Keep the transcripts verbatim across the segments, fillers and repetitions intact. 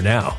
now.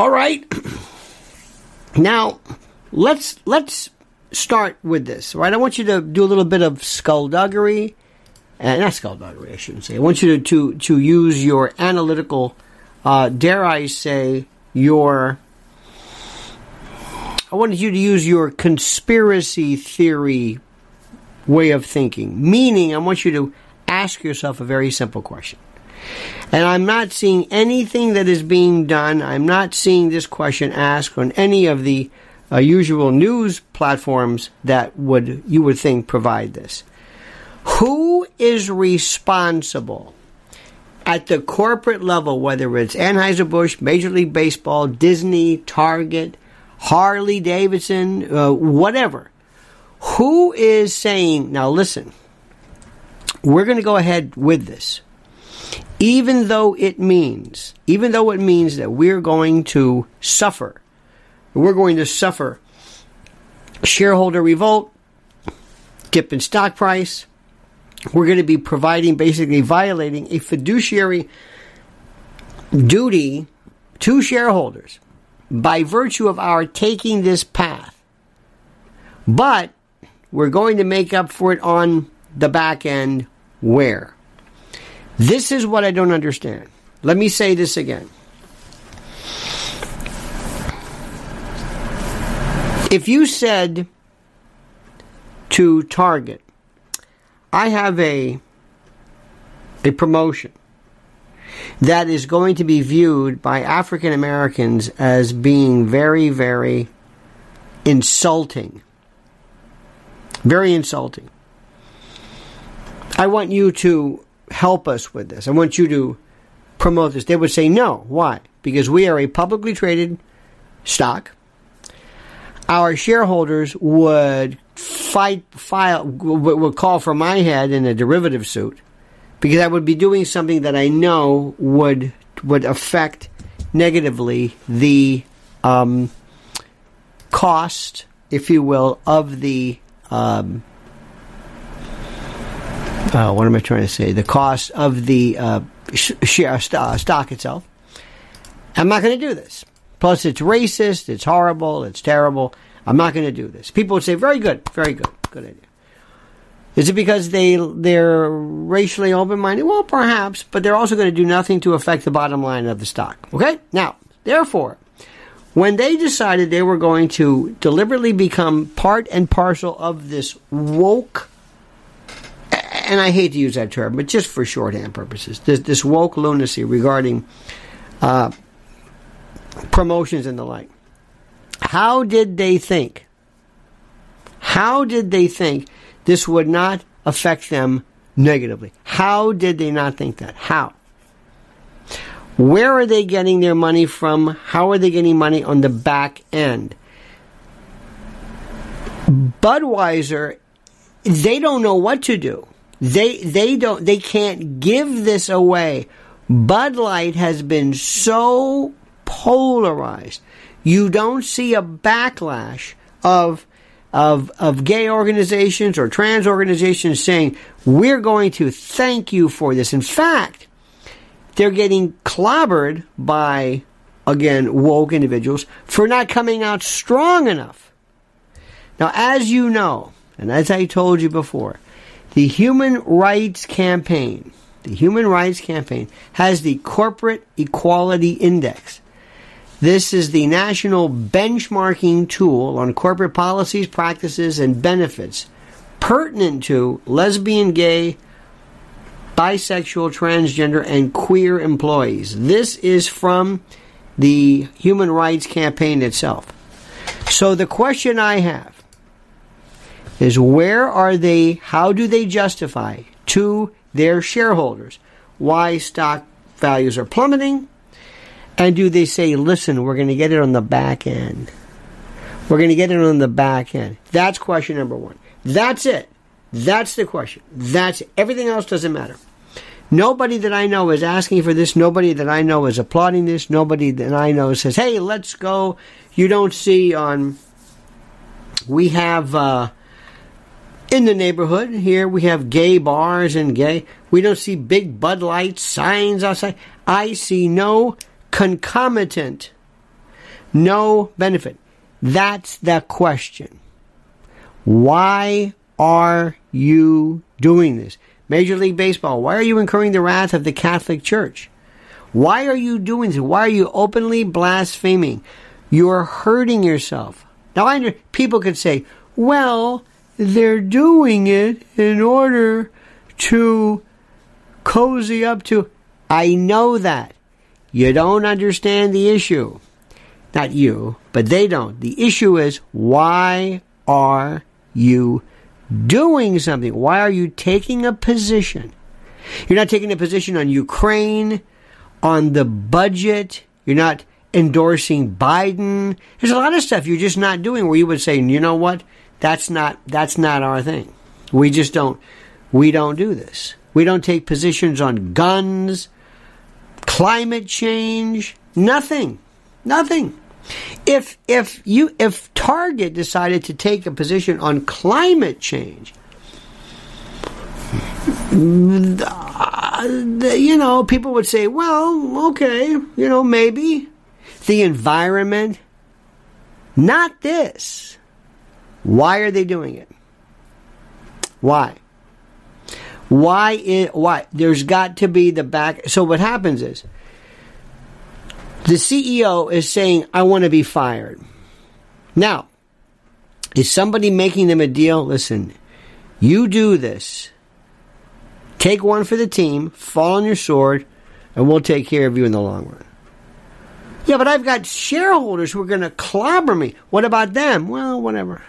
All right. Now, let's let's start with this, right? I want you to do a little bit of skullduggery. Uh, not skullduggery, I shouldn't say. I want you to, to, to use your analytical, uh, dare I say, your... I wanted you to use your conspiracy theory way of thinking. Meaning, I want you to ask yourself a very simple question. And I'm not seeing anything that is being done. I'm not seeing this question asked on any of the uh, usual news platforms that would you would think provide this. Who is responsible at the corporate level, whether it's Anheuser-Busch, Major League Baseball, Disney, Target, Harley-Davidson, uh, whatever? Who is saying, now listen, we're going to go ahead with this, even though it means, even though it means that we're going to suffer, we're going to suffer shareholder revolt, dip in stock price. We're going to be providing, basically violating a fiduciary duty to shareholders by virtue of our taking this path. But we're going to make up for it on the back end where? This is what I don't understand. Let me say this again. If you said to Target, I have a, a promotion that is going to be viewed by African Americans as being very, very insulting. Very insulting. I want you to help us with this. I want you to promote this. They would say no. Why? Because we are a publicly traded stock. Our shareholders would fight, file, would call for my head in a derivative suit because I would be doing something that I know would would affect negatively the um, cost, if you will, of the. Um, uh, what am I trying to say? The cost of the uh, share st- stock itself. I'm not going to do this. Plus, it's racist, it's horrible, it's terrible. I'm not going to do this. People would say, very good, very good, good idea. Is it because they, they're racially open-minded? Well, perhaps, but they're also going to do nothing to affect the bottom line of the stock. Okay? Now, therefore, when they decided they were going to deliberately become part and parcel of this woke, and I hate to use that term, but just for shorthand purposes, this, this woke lunacy regarding uh, promotions and the like. How did they think? How did they think this would not affect them negatively? How did they not think that? How? Where are they getting their money from? How are they getting money on the back end? Budweiser, they don't know what to do. They they don't they can't give this away. Bud Light has been so polarized. You don't see a backlash of of of gay organizations or trans organizations saying, we're going to thank you for this. In fact, they're getting clobbered by, again, woke individuals for not coming out strong enough. Now, as you know, and as I told you before, the Human Rights Campaign, the Human Rights Campaign has the Corporate Equality Index. This is the national benchmarking tool on corporate policies, practices, and benefits pertinent to lesbian, gay, bisexual, transgender, and queer employees. This is from the Human Rights Campaign itself. So the question I have is, where are they, how do they justify to their shareholders why stock values are plummeting? And do they say, listen, we're going to get it on the back end. We're going to get it on the back end. That's question number one. That's it. That's the question. That's it. Everything else doesn't matter. Nobody that I know is asking for this. Nobody that I know is applauding this. Nobody that I know says, hey, let's go. You don't see on... We have... Uh, in the neighborhood here, we have gay bars and gay... We don't see big Bud Light signs outside. I see no... concomitant, no benefit. That's the question. Why are you doing this? Major League Baseball, why are you incurring the wrath of the Catholic Church? Why are you doing this? Why are you openly blaspheming? You're hurting yourself. Now, I know people could say, well, they're doing it in order to cozy up to... I know that. You don't understand the issue. Not you, but they don't. The issue is, why are you doing something? Why are you taking a position? You're not taking a position on Ukraine, on the budget. You're not endorsing Biden. There's a lot of stuff you're just not doing where you would say, you know what? That's not, that's not our thing. We just don't. We don't do this. We don't take positions on guns, climate change, nothing. Nothing. If if you if Target decided to take a position on climate change, you know, people would say, well, okay, you know, maybe. The environment, not this. Why are they doing it? Why? Why? Is, why? There's got to be the back. So what happens is, the C E O is saying, I want to be fired. Now, is somebody making them a deal? Listen, you do this. Take one for the team, fall on your sword, and we'll take care of you in the long run. Yeah, but I've got shareholders who are going to clobber me. What about them? Well, whatever.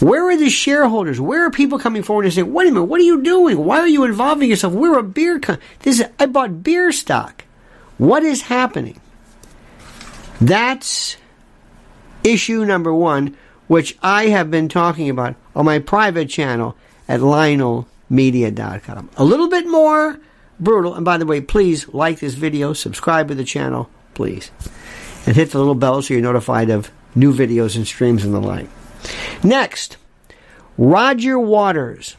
Where are the shareholders? Where are people coming forward and saying, wait a minute, what are you doing? Why are you involving yourself? We're a beer company. This is, I bought beer stock. What is happening? That's issue number one, which I have been talking about on my private channel at Lionel Media dot com. A little bit more brutal. And by the way, please like this video, subscribe to the channel, please. And hit the little bell so you're notified of new videos and streams and the like. Next, Roger Waters.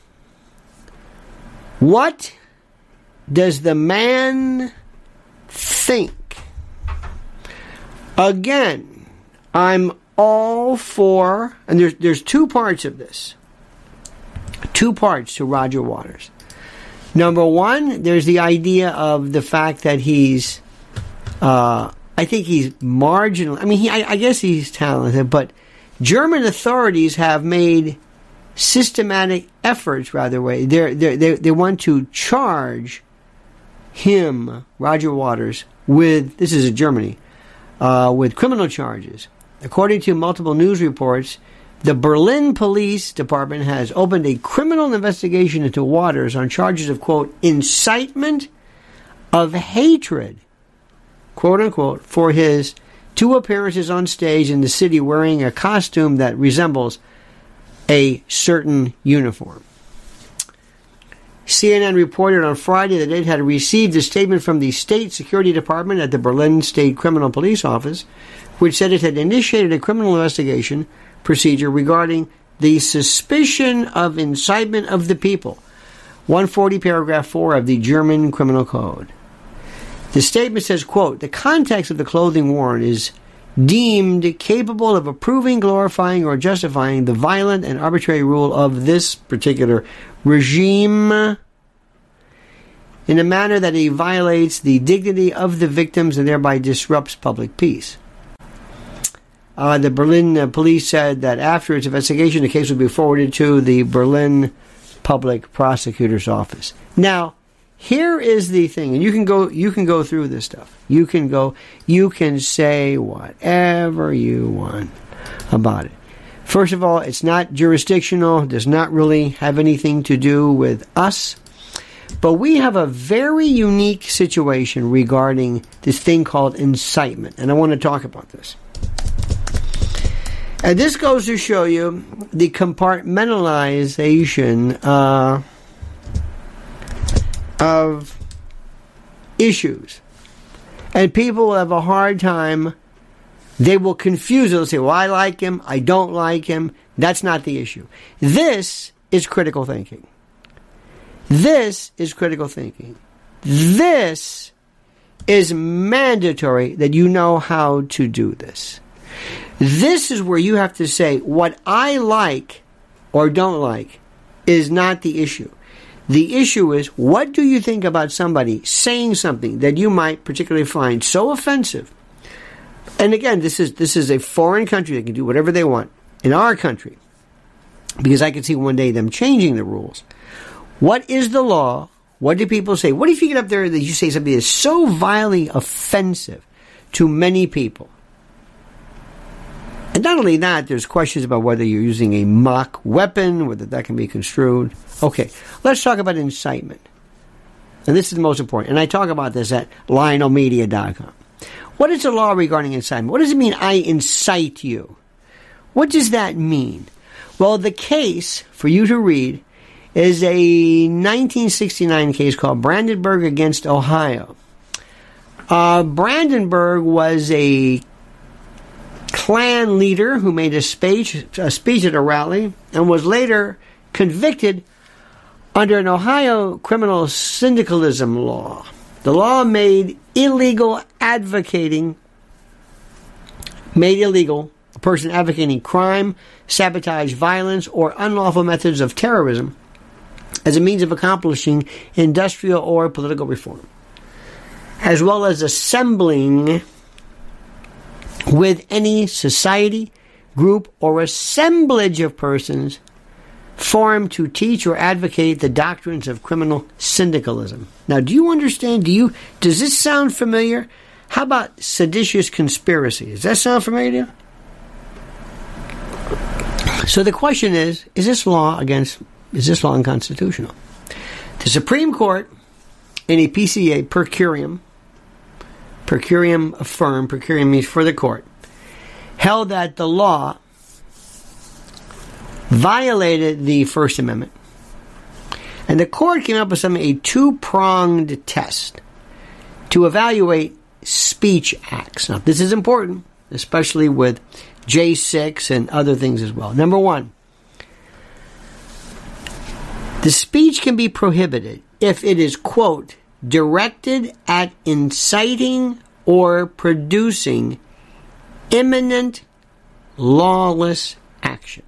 What does the man think? Again, I'm all for, and there's there's two parts of this. Two parts to Roger Waters. Number one, there's the idea of the fact that he's, uh, I think he's marginal. I mean, he, I, I guess he's talented, but German authorities have made systematic efforts, rather, way they they they want to charge him, Roger Waters, with, this is in Germany, uh, with criminal charges. According to multiple news reports, the Berlin Police Department has opened a criminal investigation into Waters on charges of, quote, incitement of hatred, quote unquote, for his two appearances on stage in the city wearing a costume that resembles a certain uniform. C N N reported on Friday that it had received a statement from the State Security Department at the Berlin State Criminal Police Office, which said it had initiated a criminal investigation procedure regarding the suspicion of incitement of the people, one forty paragraph four of the German Criminal Code. The statement says, quote, the context of the clothing worn is deemed capable of approving, glorifying, or justifying the violent and arbitrary rule of this particular regime in a manner that it violates the dignity of the victims and thereby disrupts public peace. Uh, the Berlin uh, police said that after its investigation, the case would be forwarded to the Berlin Public Prosecutor's Office. Now, here is the thing, and you can go. You can go through this stuff. You can go. You can say whatever you want about it. First of all, it's not jurisdictional. Does not really have anything to do with us. But we have a very unique situation regarding this thing called incitement, and I want to talk about this. And this goes to show you the compartmentalization uh, of issues. And people will have a hard time. They will confuse it. They'll say, well, I like him. I don't like him. That's not the issue. This is critical thinking. This is critical thinking. This is mandatory that you know how to do this. This is where you have to say, what I like or don't like is not the issue. The issue is, what do you think about somebody saying something that you might particularly find so offensive? And again, this is this is a foreign country that can do whatever they want in our country, because I can see one day them changing the rules. What is the law? What do people say? What if you get up there and you say something that's so vilely offensive to many people? And not only that, there's questions about whether you're using a mock weapon, whether that can be construed. Okay, let's talk about incitement. And this is the most important. And I talk about this at Lionel Media dot com. What is the law regarding incitement? What does it mean, I incite you? What does that mean? Well, the case for you to read is a nineteen sixty-nine case called Brandenburg against Ohio. Uh, Brandenburg was a Klan leader who made a speech, a speech at a rally and was later convicted under an Ohio criminal syndicalism law. The law made illegal advocating, made illegal a person advocating crime, sabotage, violence, or unlawful methods of terrorism as a means of accomplishing industrial or political reform, as well as assembling with any society, group, or assemblage of persons formed to teach or advocate the doctrines of criminal syndicalism. Now, do you understand? Do you? Does this sound familiar? How about seditious conspiracy? Does that sound familiar to you? So the question is, is this law against, is this law unconstitutional? The Supreme Court, in a P C A per curiam, per curiam affirm, per curiam means for the court, held that the law violated the First Amendment. And the court came up with something, a two-pronged test to evaluate speech acts. Now, this is important, especially with J six and other things as well. Number one, the speech can be prohibited if it is, quote, directed at inciting or producing imminent lawless action.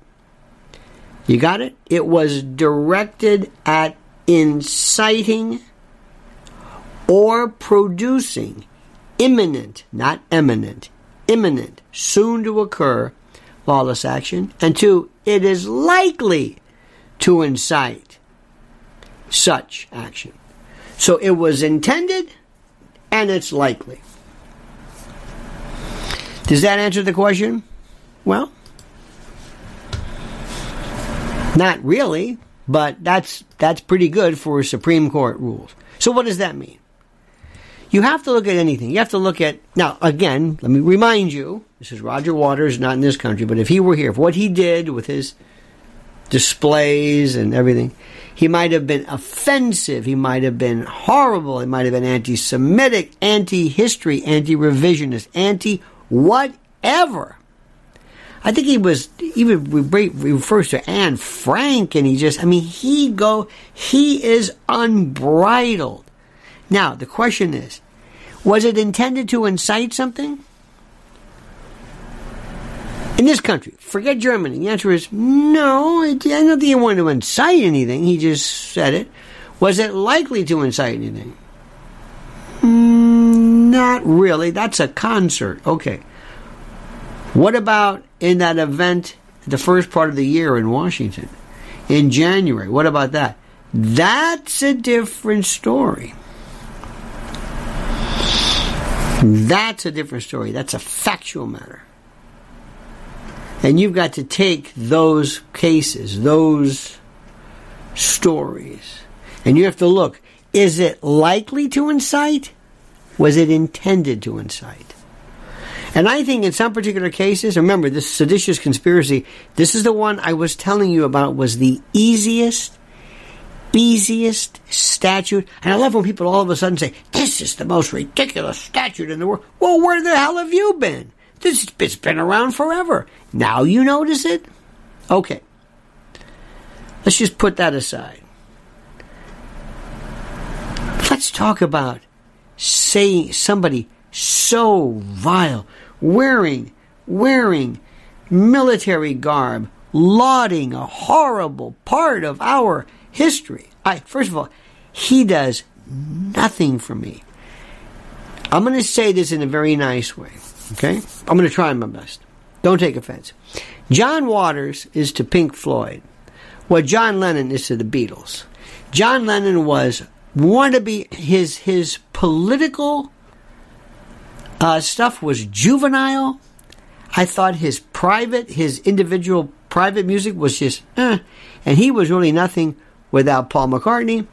You got it? It was directed at inciting or producing imminent, not eminent, imminent, soon to occur lawless action. And two, it is likely to incite such action. So it was intended, and it's likely. Does that answer the question? Well, not really, but that's that's pretty good for Supreme Court rules. So what does that mean? You have to look at anything. You have to look at... Now, again, let me remind you, this is Roger Waters, not in this country, but if he were here, if what he did with his displays and everything... He might have been offensive. He might have been horrible. He might have been anti-Semitic, anti-history, anti-revisionist, anti-whatever. I think he was, even refers to Anne Frank, and he just, I mean, he go, he is unbridled. Now, the question is, was it intended to incite something? In this country, forget Germany. The answer is no. I don't think he wanted to incite anything. He just said it. Was it likely to incite anything? Mm, not really. That's a concert. Okay. What about in that event, the first part of the year in Washington, in January? What about that? That's a different story. That's a different story. That's a factual matter. And you've got to take those cases, those stories, and you have to look, is it likely to incite? Was it intended to incite? And I think in some particular cases, remember this seditious conspiracy, this is the one I was telling you about was the easiest, easiest statute. And I love when people all of a sudden say, this is the most ridiculous statute in the world. Well, where the hell have you been? This, it's been around forever. Now you notice it? Okay. Let's just put that aside. Let's talk about saying somebody so vile, wearing, wearing military garb, lauding a horrible part of our history. I, first of all, he does nothing for me. I'm going to say this in a very nice way. Okay? I'm going to try my best. Don't take offense. John Waters is to Pink Floyd what John Lennon is to the Beatles. John Lennon was wannabe. His, his political uh, stuff was juvenile. I thought his private, his individual private music was just, eh. And he was really nothing without Paul McCartney.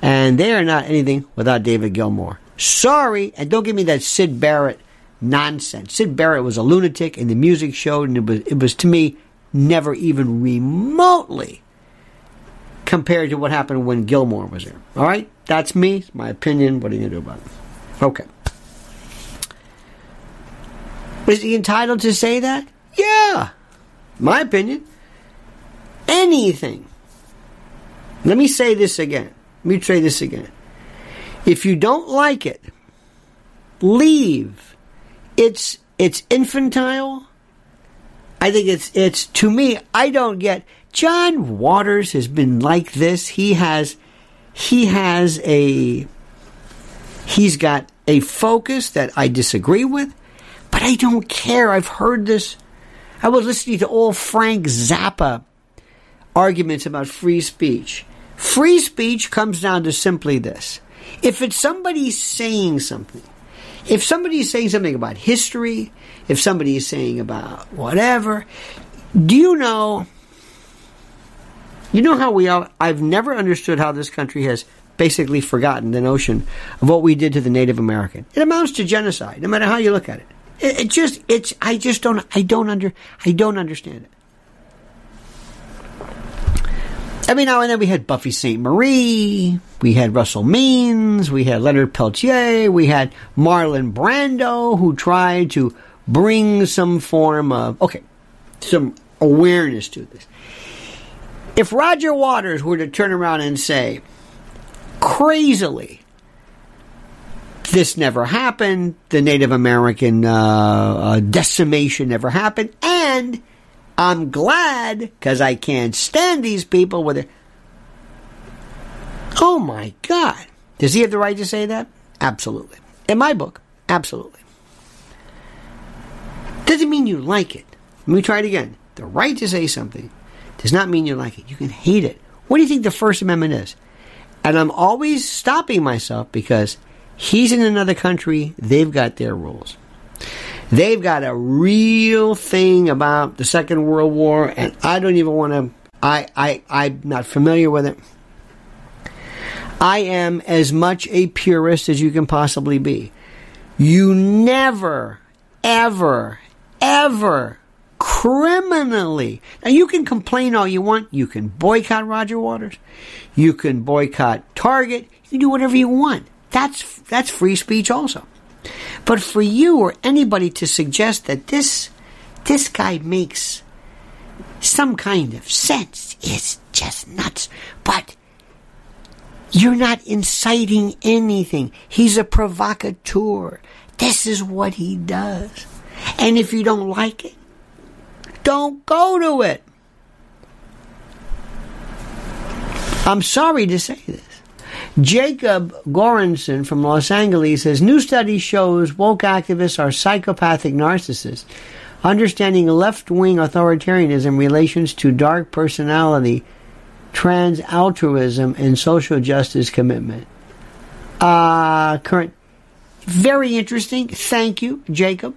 And they are not anything without David Gilmour. Sorry. And don't give me that Syd Barrett nonsense. Syd Barrett was a lunatic, and the music showed, and it was, it was to me never even remotely compared to what happened when Gilmour was there. All right? That's me. My opinion. What are you going to do about it? Okay. Was he entitled to say that? Yeah. My opinion. Anything. Let me say this again. Let me say this again. If you don't like it, leave. It's it's infantile. I think it's it's to me, I don't get. John Waters has been like this. He has he has a he's got a focus that I disagree with, but I don't care. I've heard this. I was listening to all Frank Zappa arguments about free speech. Free speech comes down to simply this. If it's somebody saying something, if somebody is saying something about history, if somebody is saying about whatever, do you know, you know how we are, I've never understood how this country has basically forgotten the notion of what we did to the Native American. It amounts to genocide, no matter how you look at it. It, it just, it's, I just don't, I don't under, I don't understand it. Every now and then we had Buffy Sainte-Marie, we had Russell Means, we had Leonard Peltier, we had Marlon Brando, who tried to bring some form of, okay, some awareness to this. If Roger Waters were to turn around and say, crazily, this never happened, the Native American uh, uh, decimation never happened, and I'm glad because I can't stand these people with it. Oh my God. Does he have the right to say that? Absolutely. In my book, absolutely. Doesn't mean you like it. Let me try it again. The right to say something does not mean you like it. You can hate it. What do you think the First Amendment is? And I'm always stopping myself because he's in another country. They've got their rules. They've got a real thing about the Second World War, and I don't even want to, I, I, I'm not familiar with it. I am as much a purist as you can possibly be. You never, ever, ever criminally, now you can complain all you want, you can boycott Roger Waters, you can boycott Target, you can do whatever you want. That's, that's free speech also. But for you or anybody to suggest that this this guy makes some kind of sense is just nuts. But you're not inciting anything. He's a provocateur. This is what he does. And if you don't like it, don't go to it. I'm sorry to say this. Jacob Goranson from Los Angeles says, new study shows woke activists are psychopathic narcissists. Understanding left-wing authoritarianism relations to dark personality, trans altruism, and social justice commitment. Uh, current. Very interesting. Thank you, Jacob.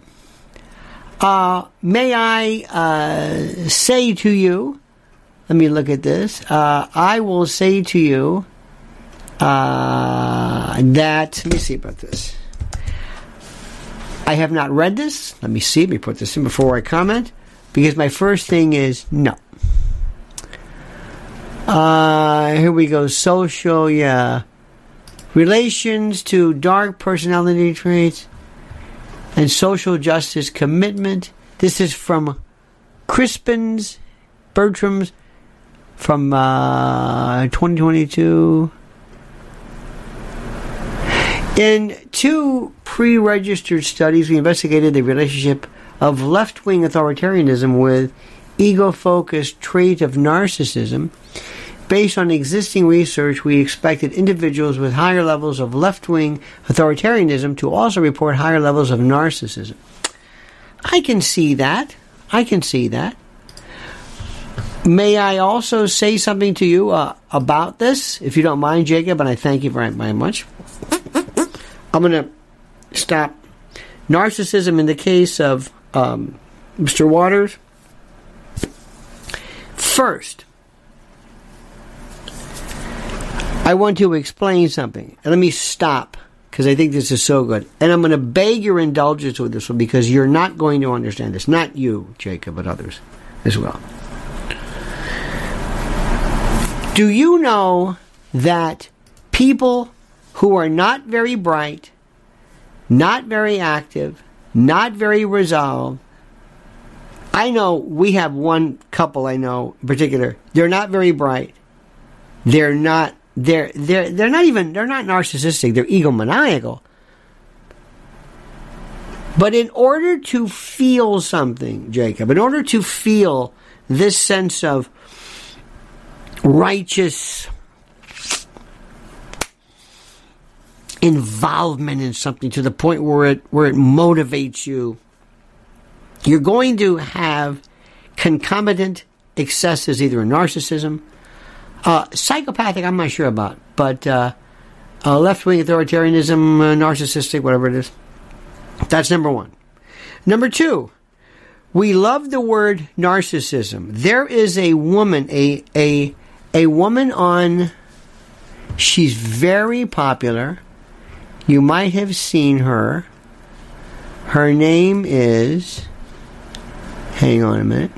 Uh, may I uh, say to you, let me look at this. Uh, I will say to you, Uh, that, let me see about this. I have not read this. Let me see. Let me put this in before I comment. Because my first thing is no. Uh, here we go. Social, yeah. Relations to dark personality traits and social justice commitment. This is from Crispin's Bertram's from uh, twenty twenty-two. In two pre-registered studies, we investigated the relationship of left-wing authoritarianism with ego-focused trait of narcissism. Based on existing research, we expected individuals with higher levels of left-wing authoritarianism to also report higher levels of narcissism. I can see that. I can see that. May I also say something to you uh, about this, if you don't mind, Jacob, and I thank you very, very much. I'm going to stop. Narcissism in the case of um, Mister Waters. First, I want to explain something. And let me stop, because I think this is so good. And I'm going to beg your indulgence with this one, because you're not going to understand this. Not you, Jacob, but others as well. Do you know that people who are not very bright, not very active, not very resolved, I know we have one couple I know in particular. They're not very bright. They're not they're they're they're not even they're not narcissistic, they're egomaniacal. But in order to feel something, Jacob, in order to feel this sense of righteous involvement in something to the point where it where it motivates you, you're going to have concomitant excesses, either in narcissism, uh, psychopathic, I'm not sure about, but uh, uh, left-wing authoritarianism, uh, narcissistic, whatever it is. That's number one. Number two, we love the word narcissism. There is a woman, a a a woman on, she's very popular. You might have seen her. Her name is, hang on a minute.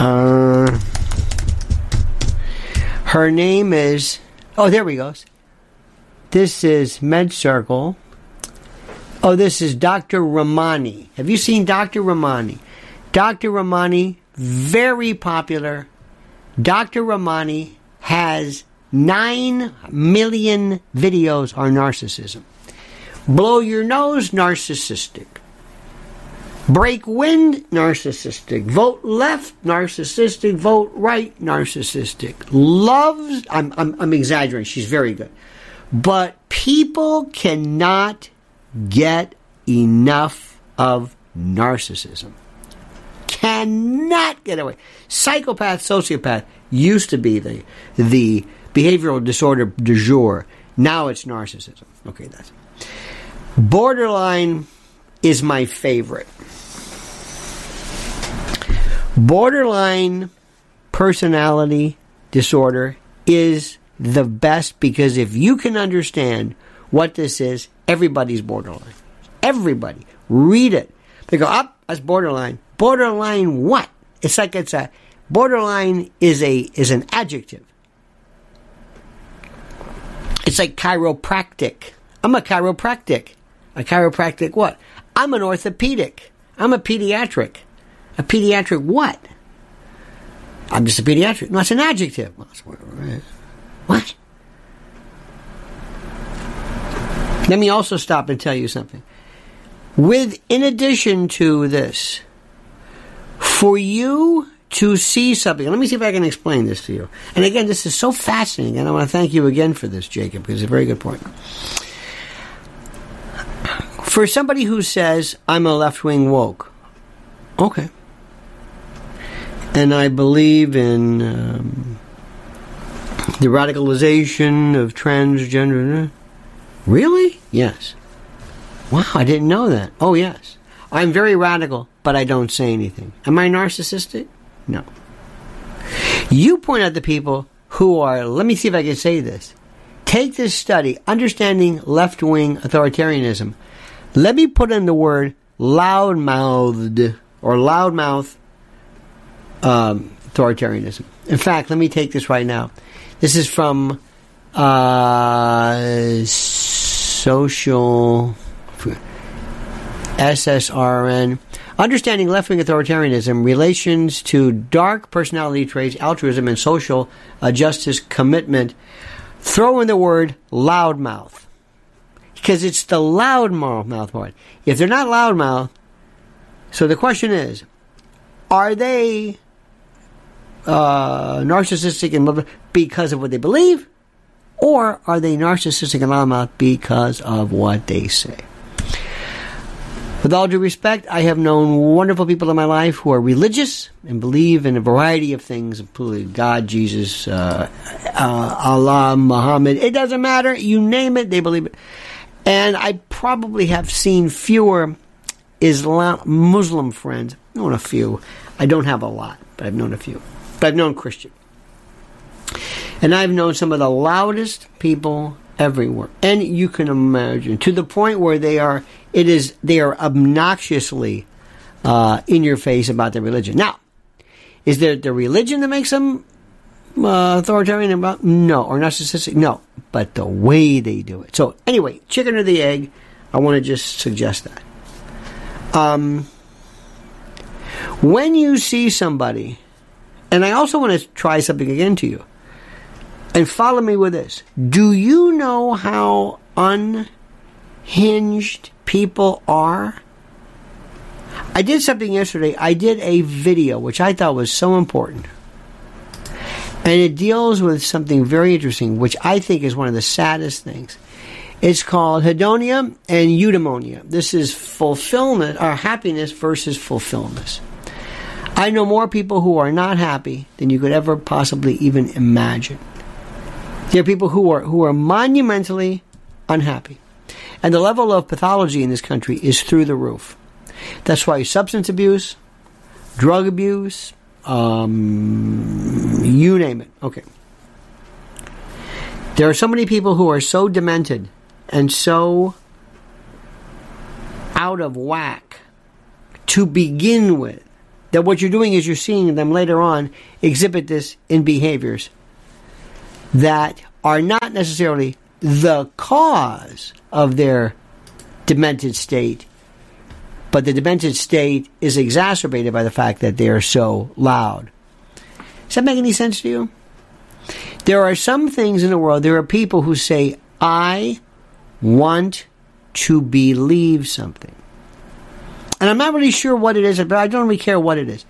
Uh, her name is, oh, there we go. This is MedCircle. Oh, this is Doctor Ramani. Have you seen Doctor Ramani? Doctor Ramani, very popular. Doctor Ramani has nine million videos on narcissism. Blow your nose, narcissistic. Break wind, narcissistic. Vote left, narcissistic. Vote right, narcissistic. Loves, I'm, I'm, I'm exaggerating, she's very good. But people cannot get enough of narcissism. Cannot get away. Psychopath, sociopath used to be the the behavioral disorder du jour. Now it's narcissism. Okay, that's it. Borderline is my favorite. Borderline personality disorder is the best because if you can understand what this is, everybody's borderline. Everybody. Read it. They go, up, oh, that's borderline. Borderline what? It's like it's a, borderline is a is an adjective. It's like chiropractic. I'm a chiropractic. A chiropractic what? I'm an orthopedic. I'm a pediatric. A pediatric what? I'm just a pediatric. No, it's an adjective. Well, that's what? Let me also stop and tell you something. With, in addition to this, for you to see something, let me see if I can explain this to you. And again, this is so fascinating, and I want to thank you again for this, Jacob, because it's a very good point. For somebody who says, I'm a left-wing woke, okay, and I believe in um, the radicalization of transgender, really? Yes. Wow, I didn't know that. Oh, yes. I'm very radical, but I don't say anything. Am I narcissistic? No. You point out the people who are, let me see if I can say this. Take this study, Understanding Left-Wing Authoritarianism. Let me put in the word loud-mouthed or loud-mouth um, authoritarianism. In fact, let me take this right now. This is from Uh, social S S R N. Understanding left-wing authoritarianism, relations to dark personality traits, altruism, and social uh, justice commitment. Throw in the word loudmouth. Because it's the loudmouth part. If they're not loudmouth, so the question is, are they uh, narcissistic and because of what they believe? Or are they narcissistic and loudmouth because of what they say? With all due respect, I have known wonderful people in my life who are religious and believe in a variety of things, including God, Jesus, uh, uh, Allah, Muhammad. It doesn't matter. You name it, they believe it. And I probably have seen fewer Islam Muslim friends. I've known a few. I don't have a lot, but I've known a few. But I've known Christians. And I've known some of the loudest people everywhere. And you can imagine, to the point where they are, it is, they are obnoxiously uh, in your face about their religion. Now, is there the religion that makes them uh, authoritarian about? No. Or narcissistic? No. But the way they do it. So, anyway, chicken or the egg, I want to just suggest that. Um, when you see somebody, and I also want to try something again to you, and follow me with this. Do you know how unhinged people are? I did something yesterday. I did a video, which I thought was so important. And it deals with something very interesting, which I think is one of the saddest things. It's called Hedonia and Eudaimonia. This is fulfillment, or happiness versus fulfillment. I know more people who are not happy than you could ever possibly even imagine. There are people who are, who are monumentally unhappy. And the level of pathology in this country is through the roof. That's why substance abuse, drug abuse, um, you name it. Okay. There are so many people who are so demented and so out of whack to begin with that what you're doing is you're seeing them later on exhibit this in behaviors that are not necessarily the cause of their demented state, but the demented state is exacerbated by the fact that they are so loud. Does that make any sense to you? There are some things in the world, there are people who say, I want to believe something. And I'm not really sure what it is, but I don't really care what it is.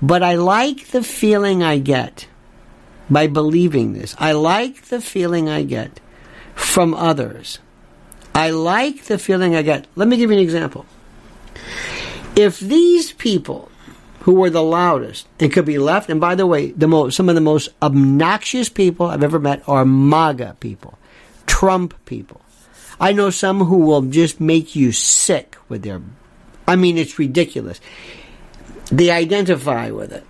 But I like the feeling I get by believing this. I like the feeling I get from others. I like the feeling I get. Let me give you an example. If these people who were the loudest and could be left, and by the way, the most, some of the most obnoxious people I've ever met are MAGA people, Trump people. I know some who will just make you sick with their, I mean, it's ridiculous. They identify with it.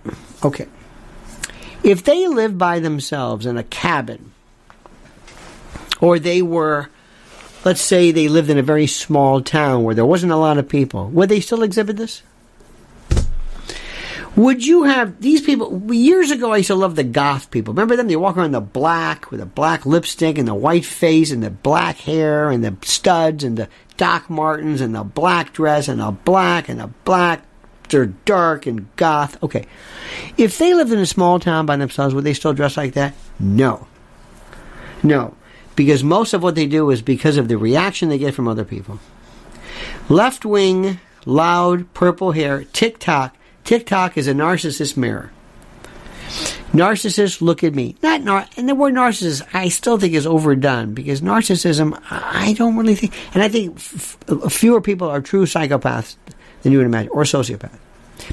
Okay. If they lived by themselves in a cabin, or they were, let's say they lived in a very small town where there wasn't a lot of people, would they still exhibit this? Would you have these people? Years ago, I used to love the goth people. Remember them? They walk around the black with a black lipstick and the white face and the black hair and the studs and the Doc Martens and the black dress and the black and the black. They're dark and goth. Okay. If they lived in a small town by themselves, would they still dress like that? No. No. Because most of what they do is because of the reaction they get from other people. Left-wing, loud, purple hair, TikTok. TikTok is a narcissist mirror. Narcissists look at me. Not nar- And the word narcissist I still think is overdone because narcissism, I don't really think... And I think f- fewer people are true psychopaths than you would imagine, or sociopath.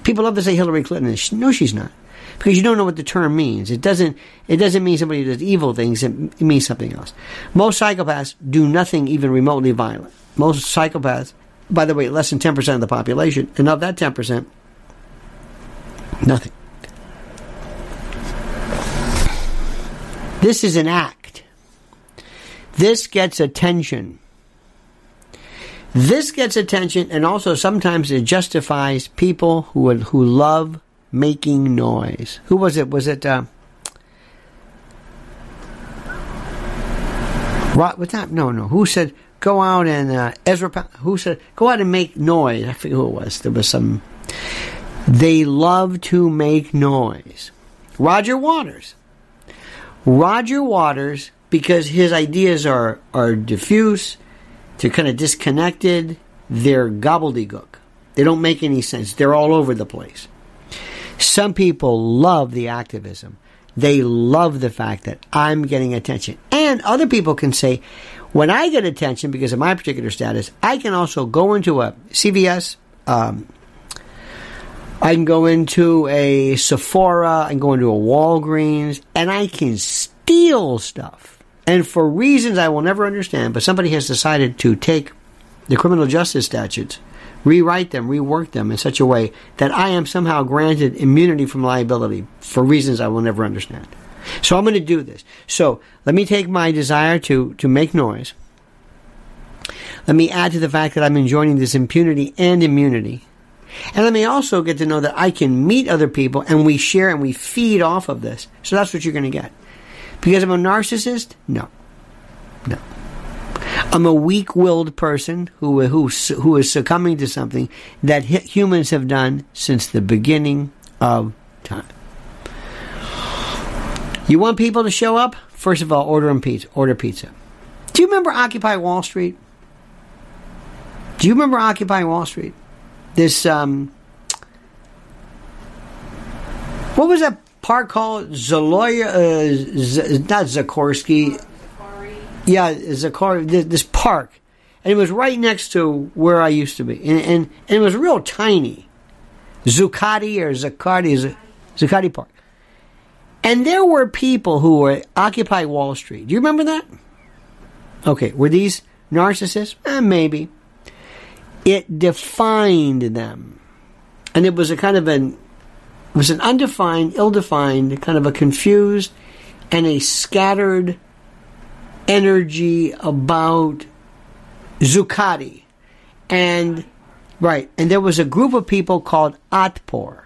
People love to say Hillary Clinton. No, she's not. Because you don't know what the term means. It doesn't It doesn't mean somebody does evil things. It means something else. Most psychopaths do nothing even remotely violent. Most psychopaths, by the way, less than ten percent of the population, and of that ten percent, nothing. This is an act. This gets attention. This gets attention, and also sometimes it justifies people who who love making noise. Who was it? Was it? Uh, Rod, what's that? No, no. Who said go out and uh, Ezra? Who said go out and make noise? I forget who it was. There was some. They love to make noise. Roger Waters. Roger Waters, because his ideas are are diffuse. They're kind of disconnected. They're gobbledygook. They don't make any sense. They're all over the place. Some people love the activism. They love the fact that I'm getting attention. And other people can say, when I get attention because of my particular status, I can also go into a C V S. Um, I can go into a Sephora. I can go into a Walgreens. And I can steal stuff. And for reasons I will never understand, but somebody has decided to take the criminal justice statutes, rewrite them, rework them in such a way that I am somehow granted immunity from liability for reasons I will never understand. So I'm going to do this. So let me take my desire to, to make noise. Let me add to the fact that I'm enjoying this impunity and immunity. And I may also get to know that I can meet other people and we share and we feed off of this. So that's what you're going to get. Because I'm a narcissist? No. No. I'm a weak-willed person who, who, who is succumbing to something that humans have done since the beginning of time. You want people to show up? First of all, order them pizza. Order pizza. Do you remember Occupy Wall Street? Do you remember Occupy Wall Street? This, um... what was that park called? Zaloya, uh, Z- not Zikorsky. Yeah, Zuccotti, this park. And it was right next to where I used to be. And, and, and it was real tiny. Zuccotti or Zuccotti, Z- Zuccotti Park. And there were people who were Occupy Wall Street. Do you remember that? Okay, were these narcissists? Eh, maybe. It defined them. And it was a kind of an, it was an undefined, ill-defined, kind of a confused and a scattered energy about Zuccotti. And, right, and there was a group of people called Otpor.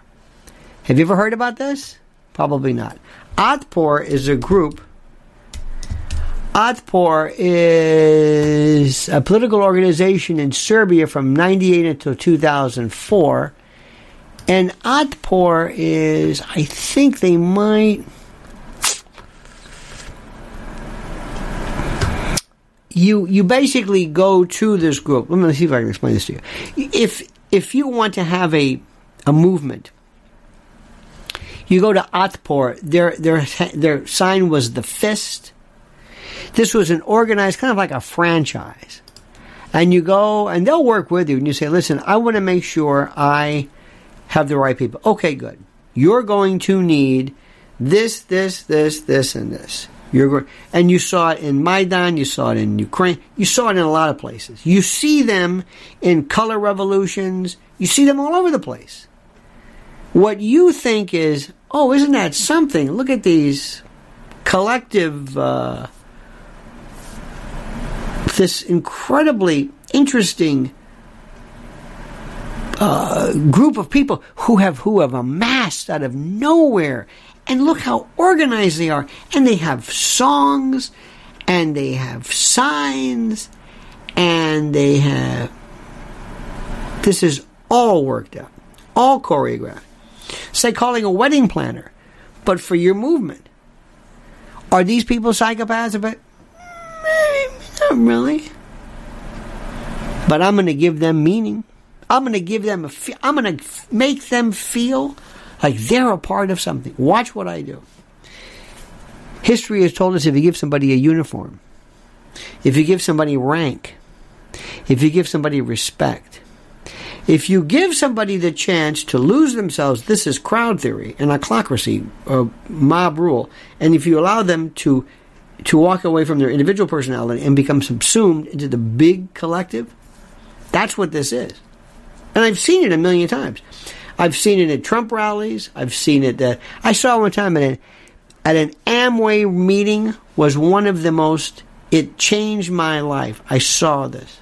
Have you ever heard about this? Probably not. Otpor is a group. Otpor is a political organization in Serbia from ninety-eight until two thousand four. And Otpor is, I think they might... You you basically go to this group. Let me see if I can explain this to you. If if you want to have a a movement, you go to Otpor. Their their their sign was the fist. This was an organized, kind of like a franchise. And you go, and they'll work with you, and you say, listen, I want to make sure I have the right people. Okay, good. You're going to need this, this, this, this, and this. You're, and you saw it in Maidan, you saw it in Ukraine, you saw it in a lot of places. You see them in color revolutions, you see them all over the place. What you think is, oh, isn't that something? Look at these collective, uh, this incredibly interesting uh, group of people who have who have amassed out of nowhere. And look how organized they are. And they have songs, and they have signs, and they have... This is all worked out, all choreographed. It's like calling a wedding planner, but for your movement. Are these people psychopaths? About, maybe, not really. But I'm going to give them meaning. I'm going to give them a... Fe- I'm going to f- make them feel... like they're a part of something. Watch what I do. History has told us if you give somebody a uniform, if you give somebody rank, if you give somebody respect, if you give somebody the chance to lose themselves, this is crowd theory and autocracy, or mob rule, and if you allow them to to walk away from their individual personality and become subsumed into the big collective, that's what this is. And I've seen it a million times. I've seen it at Trump rallies. I've seen it that I saw one time at an, at an Amway meeting was one of the most, it changed my life. I saw this.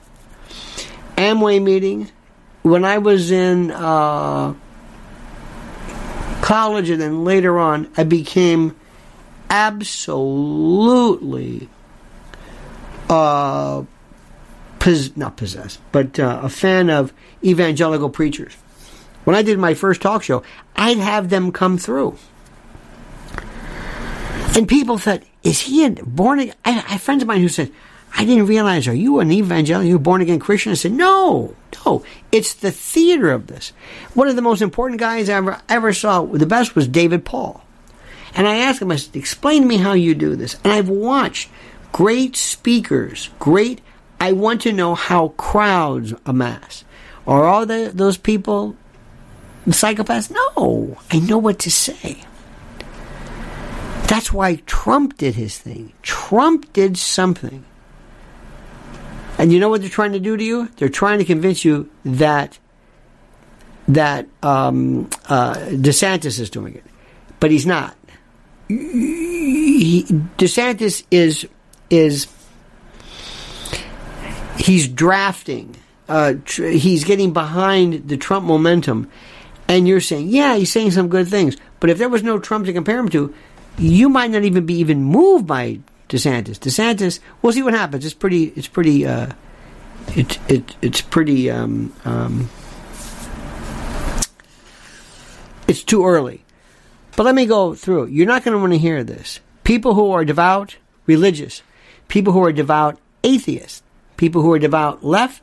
Amway meeting, when I was in uh, college and then later on, I became absolutely uh, pos- not possessed, but uh, a fan of evangelical preachers. When I did my first talk show, I'd have them come through. And people thought, is he a born again? I have friends of mine who said, I didn't realize, are you an evangelical, you're born again Christian? I said, no, no. It's the theater of this. One of the most important guys I ever, ever saw, the best, was David Paul. And I asked him, I said, explain to me how you do this. And I've watched great speakers, great, I want to know how crowds amass. Are all the, those people... psychopaths? No. I know what to say. That's why Trump did his thing. Trump did something. And you know what they're trying to do to you? They're trying to convince you that that um, uh, DeSantis is doing it. But he's not. He, DeSantis is is he's drafting uh, tr- he's getting behind the Trump momentum, and you're saying, yeah, he's saying some good things, but if there was no Trump to compare him to, you might not even be even moved by DeSantis. DeSantis, we'll see what happens. It's pretty, it's pretty, uh, it, it, it's pretty, um, um, it's too early. But let me go through. You're not going to want to hear this. People who are devout religious, people who are devout atheists, people who are devout left.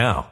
Now.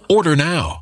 Order now.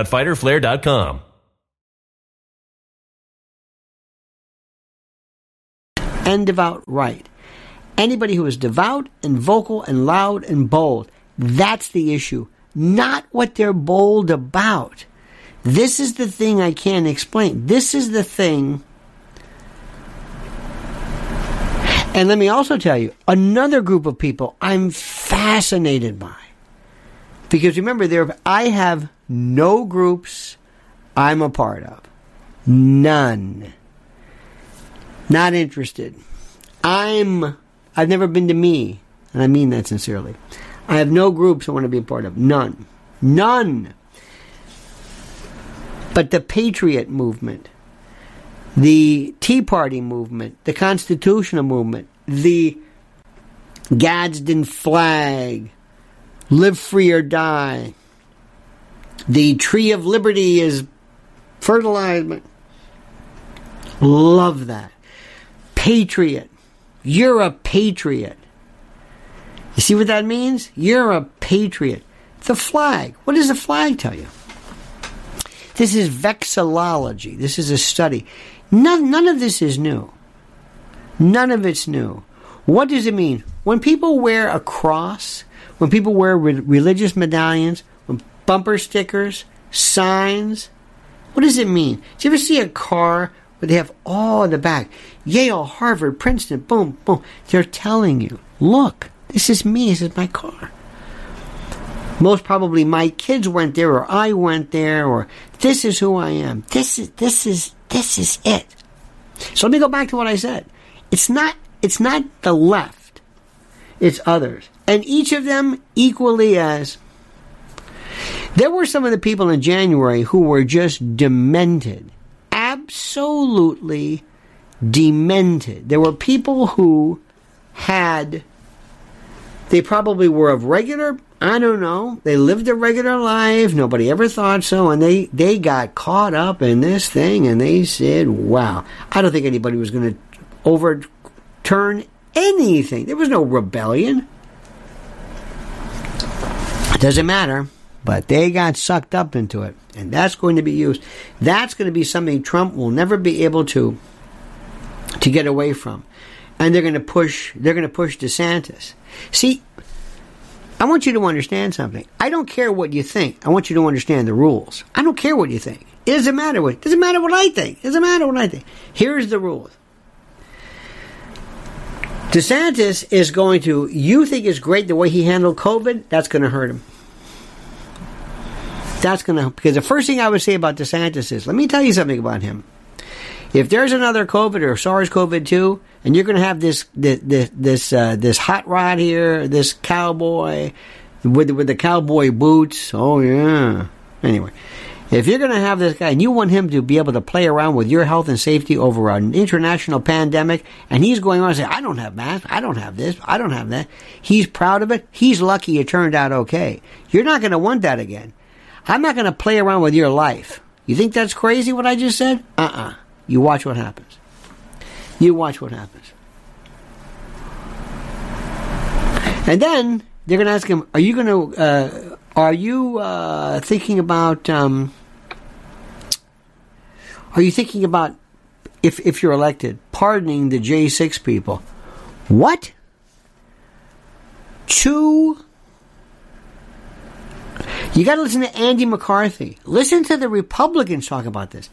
fighter flare dot com. And devout right. Anybody who is devout and vocal and loud and bold, that's the issue. Not what they're bold about. This is the thing I can't explain. This is the thing. And let me also tell you, another group of people I'm fascinated by. Because remember, there I have no groups I'm a part of. None. Not interested. I'm, I've never been to me, and I mean that sincerely. I have no groups I want to be a part of. None. None. But the Patriot movement, the Tea Party movement, the Constitutional movement, the Gadsden flag, Live Free or Die. The Tree of Liberty is fertilized. Love that. Patriot. You're a patriot. You see what that means? You're a patriot. The flag. What does the flag tell you? This is vexillology. This is a study. None, none of this is new. None of it's new. What does it mean? When people wear a cross, when people wear re- religious medallions, when bumper stickers, signs, what does it mean? Do you ever see a car where they have all in the back, Yale, Harvard, Princeton, boom, boom. They're telling you, look, this is me, this is my car. Most probably my kids went there, or I went there, or this is who I am. This is this is this is it. So let me go back to what I said. It's not it's not the left. It's others, and each of them equally as. There were some of the people in January who were just demented, absolutely demented. There were people who had. They probably were of regular. I don't know. They lived a regular life. Nobody ever thought so. And they, they got caught up in this thing. And they said, wow. I don't think anybody was going to overturn anything. There was no rebellion. It doesn't matter. But they got sucked up into it. And that's going to be used. That's going to be something Trump will never be able to, to get away from. And they're going to push, they're going to push DeSantis. See, I want you to understand something. I don't care what you think. I want you to understand the rules. I don't care what you think. It doesn't matter what it doesn't matter what I think. It doesn't matter what I think. Here's the rules. DeSantis is going to, you think it's great the way he handled COVID? That's going to hurt him. That's going to, because the first thing I would say about DeSantis is, let me tell you something about him. If there's another COVID or SARS-C o V two, and you're going to have this this this uh, this hot rod here, this cowboy with with the cowboy boots. Oh yeah. Anyway, if you're going to have this guy and you want him to be able to play around with your health and safety over an international pandemic, and he's going on and saying, "I don't have masks. I don't have this. I don't have that." He's proud of it. He's lucky it turned out okay. You're not going to want that again. I'm not going to play around with your life. You think that's crazy what I just said? Uh-uh. You watch what happens. You watch what happens. And then they're going to ask him, "Are you going to? Uh, are you uh, thinking about? Um, are you thinking about if if you're elected, pardoning the J six people?" What? Two. You got to listen to Andy McCarthy. Listen to the Republicans talk about this.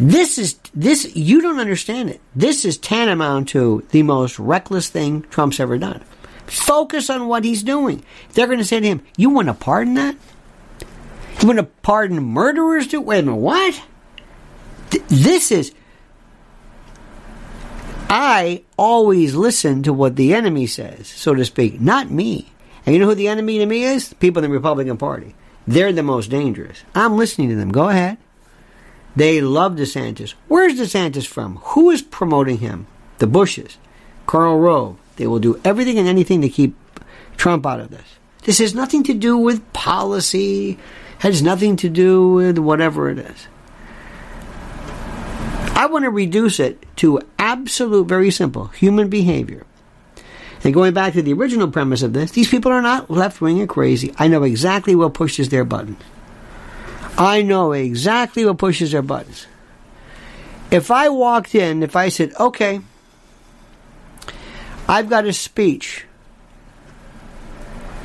This is, this, you don't understand it. This is tantamount to the most reckless thing Trump's ever done. Focus on what he's doing. They're going to say to him, "You want to pardon that? You want to pardon murderers too? Wait a minute, what?" Th- this is, I always listen to what the enemy says, so to speak, not me. And you know who the enemy to me is? People in the Republican Party. They're the most dangerous. I'm listening to them. Go ahead. They love DeSantis. Where's DeSantis from? Who is promoting him? The Bushes. Karl Rove. They will do everything and anything to keep Trump out of this. This has nothing to do with policy. Has nothing to do with whatever it is. I want to reduce it to absolute, very simple, human behavior. And going back to the original premise of this, these people are not left-wing and crazy. I know exactly what pushes their buttons. I know exactly what pushes their buttons. If I walked in, if I said, "Okay, I've got a speech.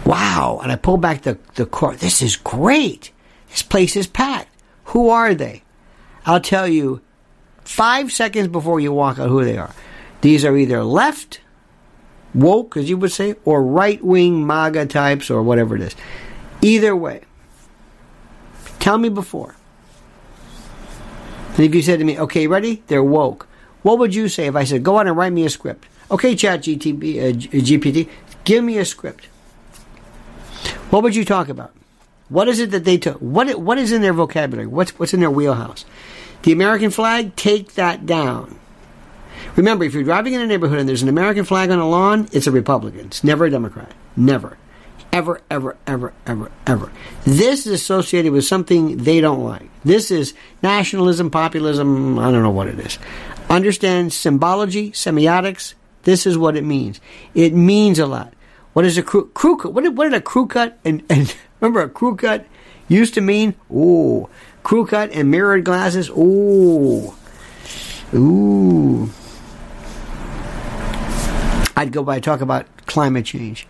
Wow." And I pull back the, the court. "This is great. This place is packed. Who are they?" I'll tell you five seconds before you walk out who they are. These are either left, woke, as you would say, or right-wing MAGA types or whatever it is. Either way. Tell me before. And if you said to me, "Okay, ready? They're woke." What would you say if I said, "Go out and write me a script"? "Okay, Chat G P T, give me a script." What would you talk about? What is it that they took? What What is in their vocabulary? What's, what's in their wheelhouse? The American flag, take that down. Remember, if you're driving in a neighborhood and there's an American flag on a lawn, it's a Republican. It's never a Democrat. Never. Ever, ever, ever, ever, ever. This is associated with something they don't like. This is nationalism, populism, I don't know what it is. Understand symbology, semiotics. This is what it means. It means a lot. What is a crew, crew cut? What did, what did a crew cut, and, and remember a crew cut used to mean? Ooh. Crew cut and mirrored glasses. Ooh. Ooh. I'd go by and talk about climate change.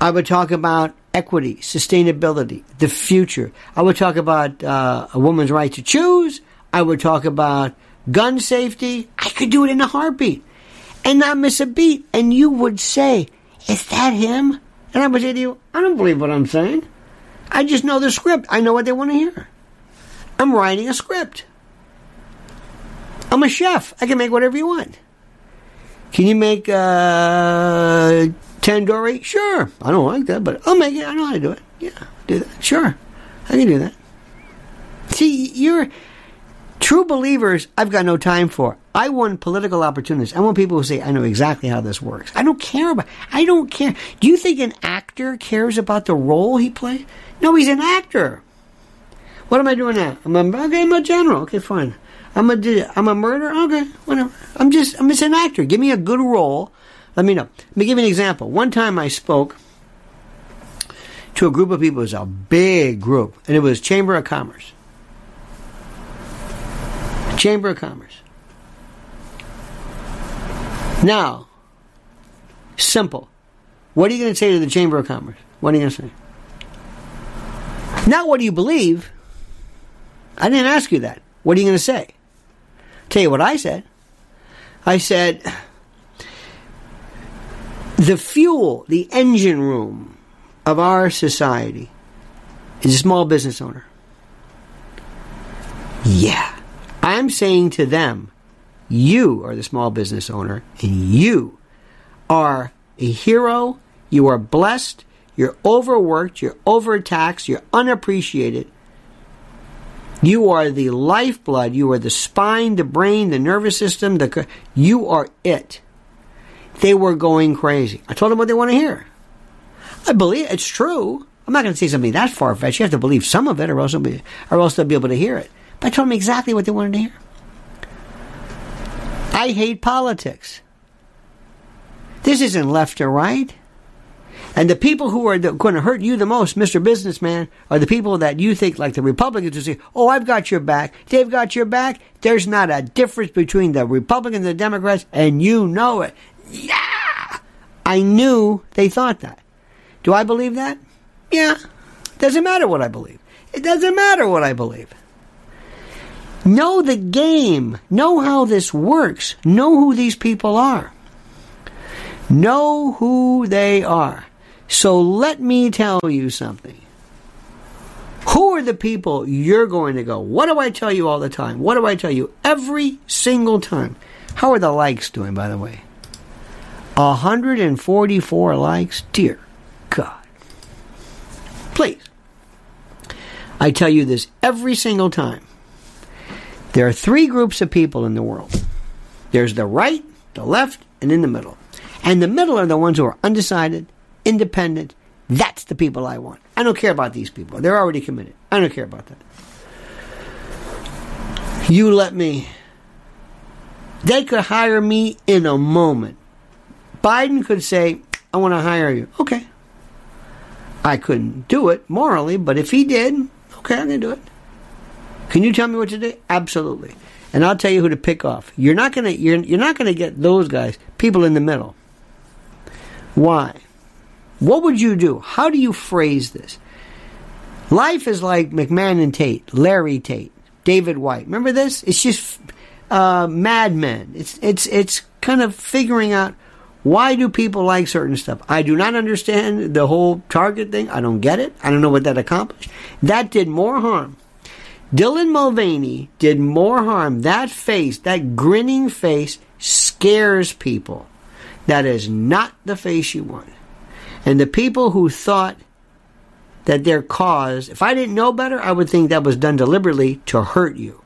I would talk about equity, sustainability, the future. I would talk about uh, a woman's right to choose. I would talk about gun safety. I could do it in a heartbeat and not miss a beat. And you would say, is that him? And I would say to you, I don't believe what I'm saying. I just know the script. I know what they want to hear. I'm writing a script. I'm a chef. I can make whatever you want. Can you make uh, tandoori? Sure. I don't like that, but I'll make it. I know how to do it. Yeah, do that. Sure. I can do that. See, you're true believers. I've got no time for. I want political opportunities. I want people who say, I know exactly how this works. I don't care about, I don't care. Do you think an actor cares about the role he plays? No, he's an actor. What am I doing now? I'm a, okay, I'm a general. Okay, fine. I'm a, I'm a murderer? Okay, whatever. I'm just, I'm just an actor. Give me a good role. Let me know. Let me give you an example. One time I spoke to a group of people. It was a big group. And it was Chamber of Commerce. Chamber of Commerce. Now, simple. What are you going to say to the Chamber of Commerce? What are you going to say? Not what do you believe. I didn't ask you that. What are you going to say? Tell you what I said. I said, the fuel, the engine room of our society is a small business owner. Yeah. I'm saying to them, you are the small business owner, and you are a hero. You are blessed. You're overworked. You're overtaxed. You're unappreciated. You are the lifeblood. You are the spine, the brain, the nervous system. The you are it. They were going crazy. I told them what they want to hear. I believe it's true. I'm not going to say something that far-fetched. You have to believe some of it, or else, be, or else they'll be able to hear it. But I told them exactly what they wanted to hear. I hate politics. This isn't left or right. And the people who are going to hurt you the most, Mister Businessman, are the people that you think, like the Republicans, who say, oh, I've got your back. They've got your back. There's not a difference between the Republicans and the Democrats, and you know it. Yeah! I knew they thought that. Do I believe that? Yeah. Doesn't matter what I believe. It doesn't matter what I believe. Know the game. Know how this works. Know who these people are. Know who they are. So let me tell you something. Who are the people you're going to go? What do I tell you all the time? What do I tell you every single time? How are the likes doing, by the way? one hundred forty-four likes? Dear God. Please. I tell you this every single time. There are three groups of people in the world. There's the right, the left, and in the middle. And the middle are the ones who are undecided, independent. That's the people I want. I don't care about these people. They're already committed. I don't care about that. You let me. They could hire me in a moment. Biden could say, I want to hire you. Okay. I couldn't do it morally, but if he did, okay, I'm going to do it. Can you tell me what to do? Absolutely. And I'll tell you who to pick off. You're not going to you're, you're not going to get those guys, people in the middle. Why? What would you do? How do you phrase this? Life is like McMahon and Tate, Larry Tate, David White. Remember this? It's just uh, Mad Men. It's it's it's kind of figuring out why do people like certain stuff. I do not understand the whole Target thing. I don't get it. I don't know what that accomplished. That did more harm. Dylan Mulvaney did more harm. That face, that grinning face, scares people. That is not the face you want. And the people who thought that their cause, if I didn't know better, I would think that was done deliberately to hurt you.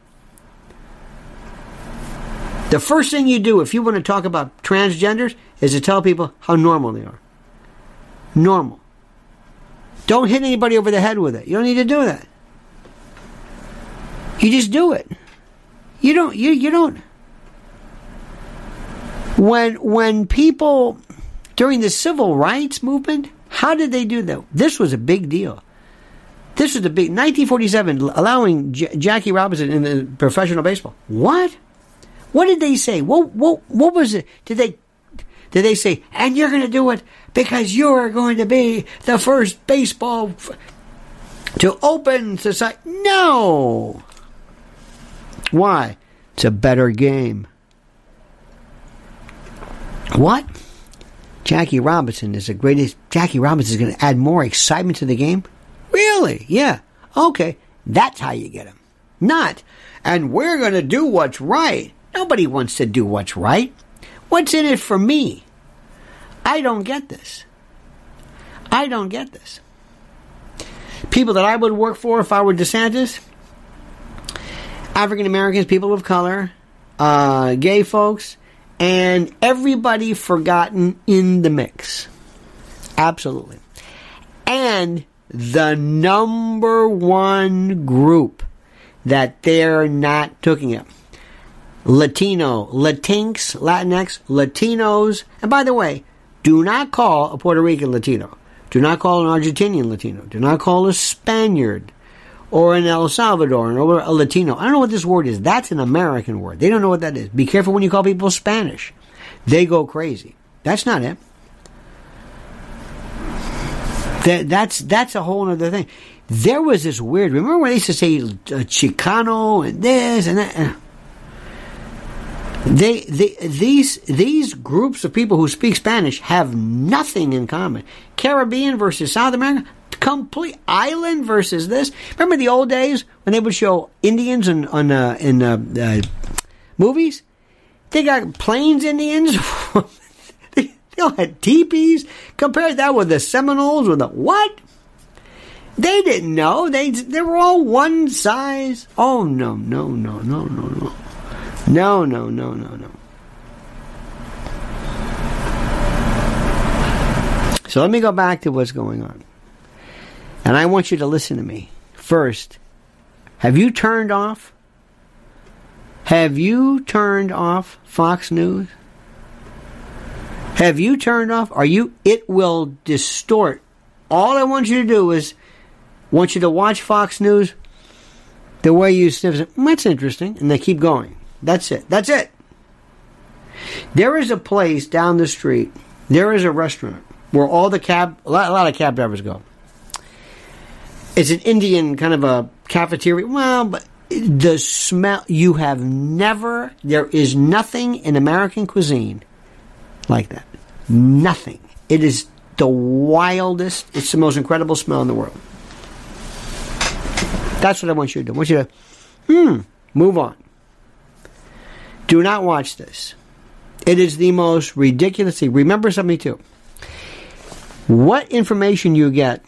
The first thing you do if you want to talk about transgenders is to tell people how normal they are. Normal. Don't hit anybody over the head with it. You don't need to do that. You just do it. You don't. You you don't. When when people during the civil rights movement, how did they do that? This was a big deal. This was a big nineteen forty-seven allowing J- Jackie Robinson in the professional baseball. What? What did they say? What what what was it? Did they Did they say, and you're going to do it because you are going to be the first baseball f- to open society? No! Why? It's a better game. What? Jackie Robinson is the greatest. Jackie Robinson is going to add more excitement to the game? Really? Yeah. Okay. That's how you get him. Not, and we're going to do what's right. Nobody wants to do what's right. What's in it for me? I don't get this. I don't get this. People that I would work for if I were DeSantis, African Americans, people of color, uh, gay folks, and everybody forgotten in the mix. Absolutely. And the number one group that they're not taking up. Latino, Latinx, Latinx, Latinos. And by the way, do not call a Puerto Rican Latino. Do not call an Argentinian Latino. Do not call a Spaniard or an El Salvadoran or a Latino. I don't know what this word is. That's an American word. They don't know what that is. Be careful when you call people Spanish. They go crazy. That's not it. That, that's, that's a whole other thing. There was this weird, remember when they used to say uh, Chicano and this and that? They, they, these, these groups of people who speak Spanish have nothing in common. Caribbean versus South America, complete island versus this. Remember the old days when they would show Indians in, on, uh, in uh, uh, movies? They got Plains Indians. They, they all had teepees. Compare that with the Seminoles, with the what? They didn't know. They they were all one size. Oh, no, no, no, no, no, no. No, no, no, no, no. So let me go back to what's going on. And I want you to listen to me. First, have you turned off? Have you turned off Fox News? Have you turned off? Are you? It will distort. All I want you to do is want you to watch Fox News the way you sniff. That's interesting. And they keep going. That's it. That's it. There is a place down the street. There is a restaurant where all the cab, a lot, a lot of cab drivers go. It's an Indian kind of a cafeteria. Well, but the smell, you have never, there is nothing in American cuisine like that. Nothing. It is the wildest, it's the most incredible smell in the world. That's what I want you to do. I want you to, hmm, move on. Do not watch this. It is the most ridiculous thing. Remember something too. What information you get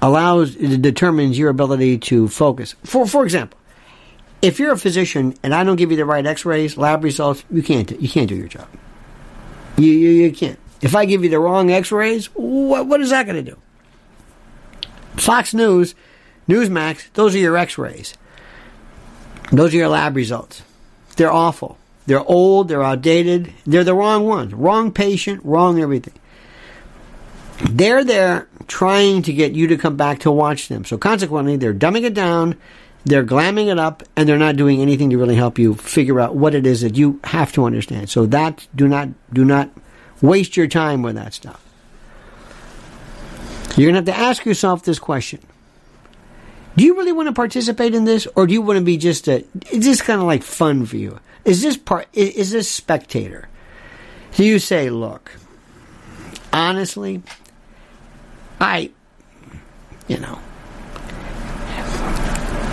allows, it determines your ability to focus. For for example, if you're a physician and I don't give you the right X-rays, lab results, you can't you can't do your job. You you, you can't. If I give you the wrong X-rays, what what is that going to do? Fox News, Newsmax, those are your X-rays. Those are your lab results. They're awful. They're old. They're outdated. They're the wrong ones. Wrong patient. Wrong everything. They're there trying to get you to come back to watch them. So consequently, they're dumbing it down. They're glamming it up. And they're not doing anything to really help you figure out what it is that you have to understand. So that, do not, do not waste your time with that stuff. You're going to have to ask yourself this question. Do you really want to participate in this, or do you want to be just a? Is this kind of like fun for you? Is this part? Is this spectator? Do you say, "Look, honestly, I, you know,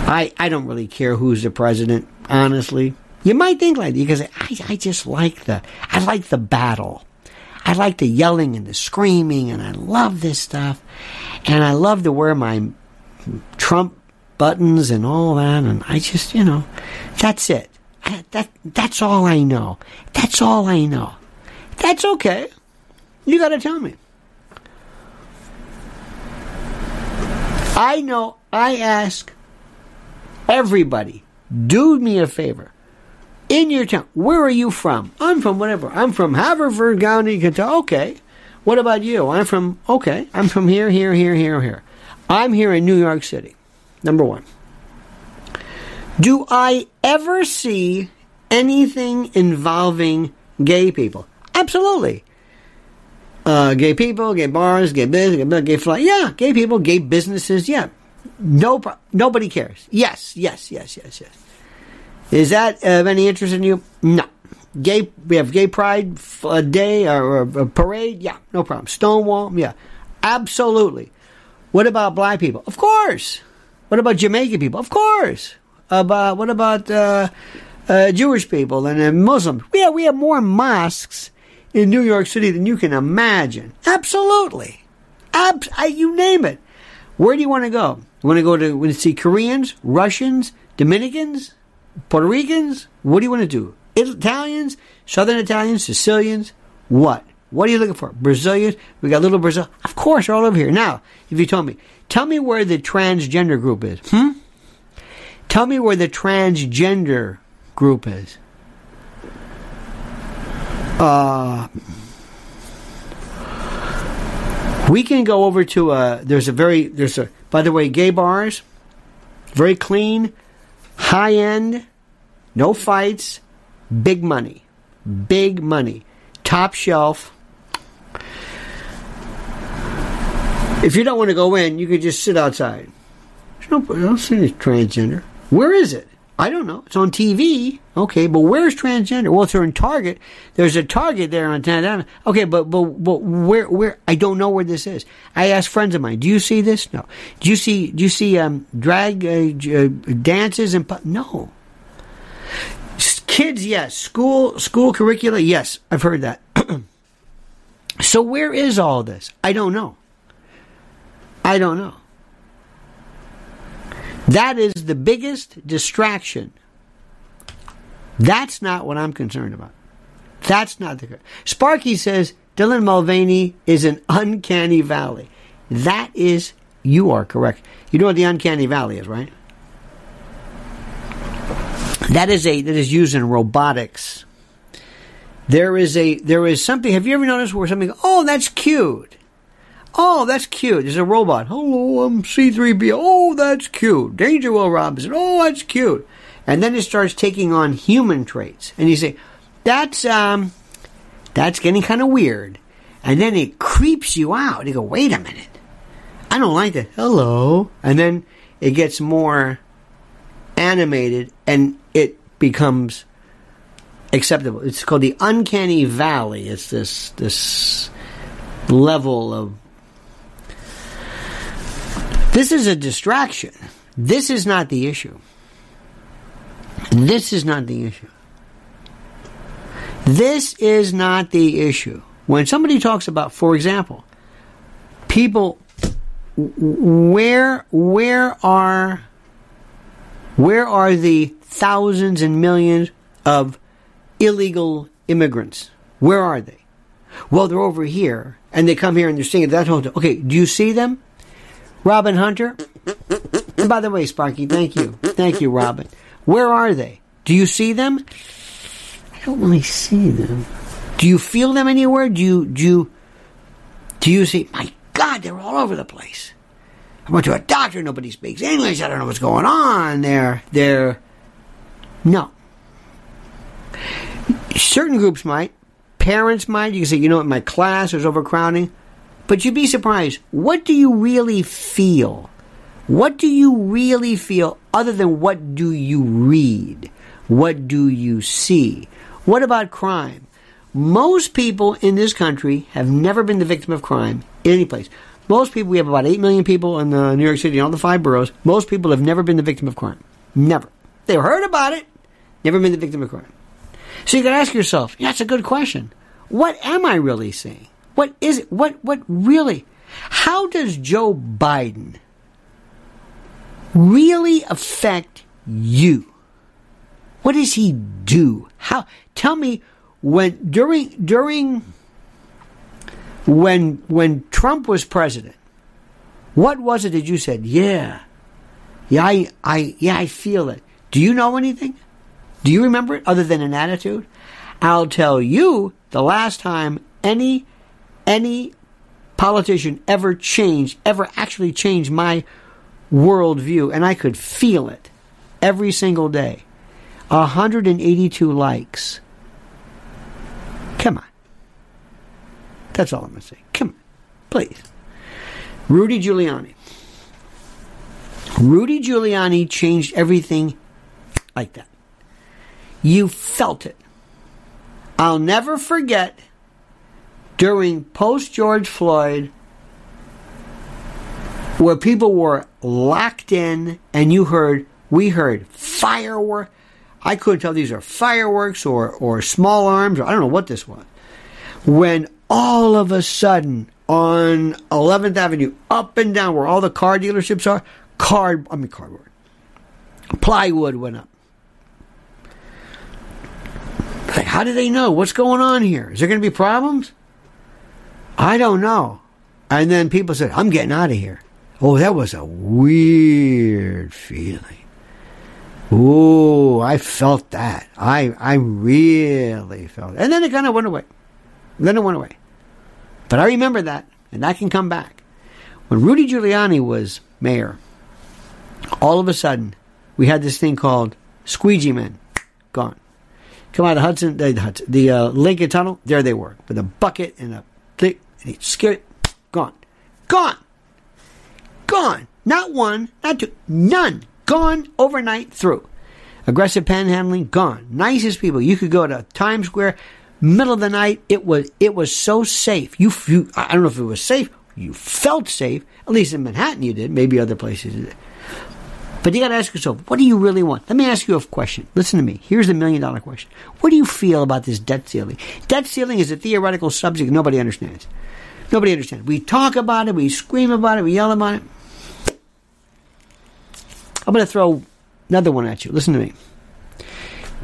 I I don't really care who's the president." Honestly, you might think like that because I I just like the I like the battle. I like the yelling and the screaming, and I love this stuff, and I love to wear my Trump buttons and all that, and I just, you know, that's it. I, that that's all I know. That's all I know. That's okay. You got to tell me. I know. I ask everybody, do me a favor. In your town, where are you from? I'm from whatever. I'm from Haverford County, Kentucky. Okay. What about you? I'm from. Okay. I'm from here, here, here, here, here. I'm here in New York City, number one. Do I ever see anything involving gay people. Absolutely. Uh, gay people, gay bars, gay business, gay, gay flight. Yeah, gay people, gay businesses. Yeah. No, pro- nobody cares. Yes, yes, yes, yes, yes. Is that of any interest in you? No. Gay, we have Gay Pride a day or a parade. Yeah, no problem. Stonewall. Yeah, absolutely. What about black people? Of course. What about Jamaican people? Of course. About what about uh, uh, Jewish people and uh, Muslims? Yeah, we have more mosques in New York City than you can imagine. Absolutely. Abs- I, you name it. Where do you want to go? You want to go to, to see Koreans, Russians, Dominicans, Puerto Ricans? What do you want to do? Italians, Southern Italians, Sicilians, what? What are you looking for? Brazilians? We got little Brazil. Of course, they're all over here. Now, if you told me, tell me where the transgender group is. Hmm? Tell me where the transgender group is. Uh, we can go over to a, there's a very, there's a, by the way, gay bars, very clean, high end, no fights, big money. Big money. Top shelf. If you don't want to go in, you could just sit outside. There's no, I don't see any transgender. Where is it? I don't know. It's on T V. Okay, but where's transgender? Well, if they're in Target, there's a Target there on ten dollars. Okay, but, but, but where, where? I don't know where this is. I asked friends of mine, do you see this? No. Do you see, do you see um, drag uh, uh, dances and... No. Kids, yes. School school curricula, yes. I've heard that. So where is all this? I don't know. I don't know. That is the biggest distraction. That's not what I'm concerned about. That's not the... Sparky says, Dylan Mulvaney is an uncanny valley. That is... You are correct. You know what the uncanny valley is, right? That is a that is used in robotics. There is a there is something. Have you ever noticed where something? Oh, that's cute. Oh, that's cute. There's a robot. Hello, I'm C three P O. Oh, that's cute. Danger Will Robinson. Oh, that's cute. And then it starts taking on human traits. And you say, that's um, that's getting kind of weird. And then it creeps you out. You go, wait a minute. I don't like that. Hello. And then it gets more animated and it becomes acceptable. It's called the uncanny valley. It's this this level of... This is a distraction. This is not the issue. This is not the issue. This is not the issue. When somebody talks about, for example, people, where where are... Where are the thousands and millions of illegal immigrants? Where are they? Well, they're over here, and they come here and they're singing that whole time. Okay, do you see them? Robin Hunter? And by the way, Sparky, thank you. Thank you, Robin. Where are they? Do you see them? I don't really see them. Do you feel them anywhere? Do you, do you, do you see? My God, they're all over the place. I went to a doctor, nobody speaks English, I don't know what's going on. They're, they're, no. Certain groups might, parents might, you can say, you know, in my class there's overcrowding, but you'd be surprised. What do you really feel? What do you really feel other than what do you read? What do you see? What about crime? Most people in this country have never been the victim of crime in any place. Most people, we have about eight million people in uh, New York City, in all the five boroughs. Most people have never been the victim of crime. Never. They've heard about it. Never been the victim of crime. So you got to ask yourself, yeah, that's a good question. What am I really seeing? What is it? What, what really? How does Joe Biden really affect you? What does he do? How? Tell me when, during, during... When when Trump was president, what was it that you said, yeah, yeah, I, I, yeah, I feel it. Do you know anything? Do you remember it other than an attitude? I'll tell you, the last time any any politician ever changed, ever actually changed my worldview, and I could feel it every single day. one hundred eighty-two likes. That's all I'm going to say. Come on, please. Rudy Giuliani. Rudy Giuliani changed everything like that. You felt it. I'll never forget during post-George Floyd where people were locked in and you heard, we heard fireworks. I couldn't tell these are fireworks or, or small arms, or I don't know what this was. When all of a sudden on eleventh Avenue, up and down where all the car dealerships are, card, I mean cardboard, plywood went up. Like, how do they know? What's going on here? Is there going to be problems? I don't know. And then people said, I'm getting out of here. Oh, that was a weird feeling. Ooh, I felt that. I I really felt it. And then it kind of went away. Then it went away. But I remember that, and that can come back. When Rudy Giuliani was mayor, all of a sudden, we had this thing called squeegee men. Gone. Come out of Hudson, the, Hudson, the uh, Lincoln Tunnel, there they were. With a bucket and a thick, and he scared it. Gone. Gone. Gone. Not one, not two, none. Gone overnight through. Aggressive panhandling, gone. Nicest people. You could go to Times Square, middle of the night. It was it was so safe. You, you I don't know if it was safe. You felt safe. At least in Manhattan you did. Maybe other places you did. But you got to ask yourself, what do you really want? Let me ask you a question. Listen to me. Here's the million dollar question. What do you feel about this debt ceiling? Debt ceiling is a theoretical subject nobody understands. Nobody understands. We talk about it. We scream about it. We yell about it. I'm going to throw another one at you. Listen to me.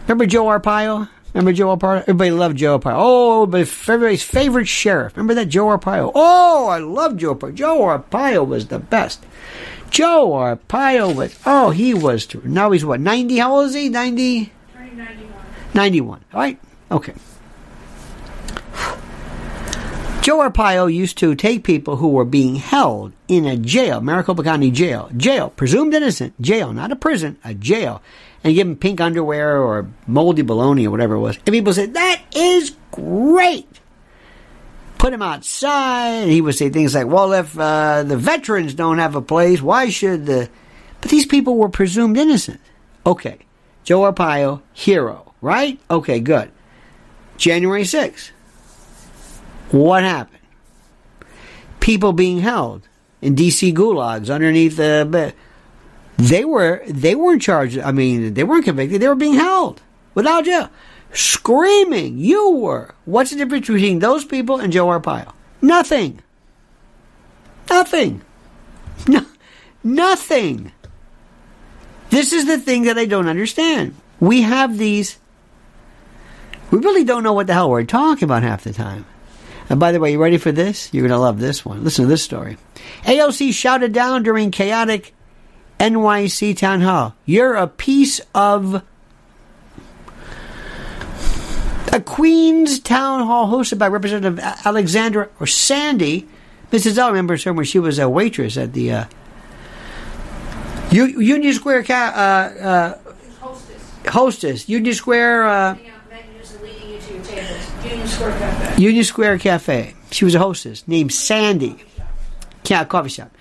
Remember Joe Arpaio? Remember Joe Arpaio? Everybody loved Joe Arpaio. Oh, but everybody's favorite sheriff. Remember that Joe Arpaio? Oh, I love Joe Arpaio. Joe Arpaio was the best. Joe Arpaio was, oh, he was, now he's what, ninety? How old is he? ninety? ninety-one. ninety-one. All right? Okay. Joe Arpaio used to take people who were being held in a jail, Maricopa County jail, jail, presumed innocent, jail, not a prison, a jail, and give them pink underwear or moldy bologna or whatever it was. And people said, that is great. Put him outside. He would say things like, well, if uh, the veterans don't have a place, why should the... But these people were presumed innocent. Okay. Joe Arpaio, hero, right? Okay, good. January sixth. What happened? People being held in D C gulags underneath the bed. They were they weren't charged. I mean, they weren't convicted. They were being held without jail. Screaming, you were. What's the difference between those people and Joe Arpaio? Nothing. Nothing. No, nothing. This is the thing that I don't understand. We have these. We really don't know what the hell we're talking about half the time. And by the way, you ready for this? You're going to love this one. Listen to this story. A O C shouted down during chaotic N Y C town hall. You're a piece of... A Queens town hall hosted by Representative Alexandria or Sandy. Missus L, I remember her when she was a waitress at the uh, U- Union Square... Uh, uh, hostess. Hostess. Union Square... Uh, Union Square Cafe. Union Square Cafe. She was a hostess named Sandy. Yeah, coffee shop.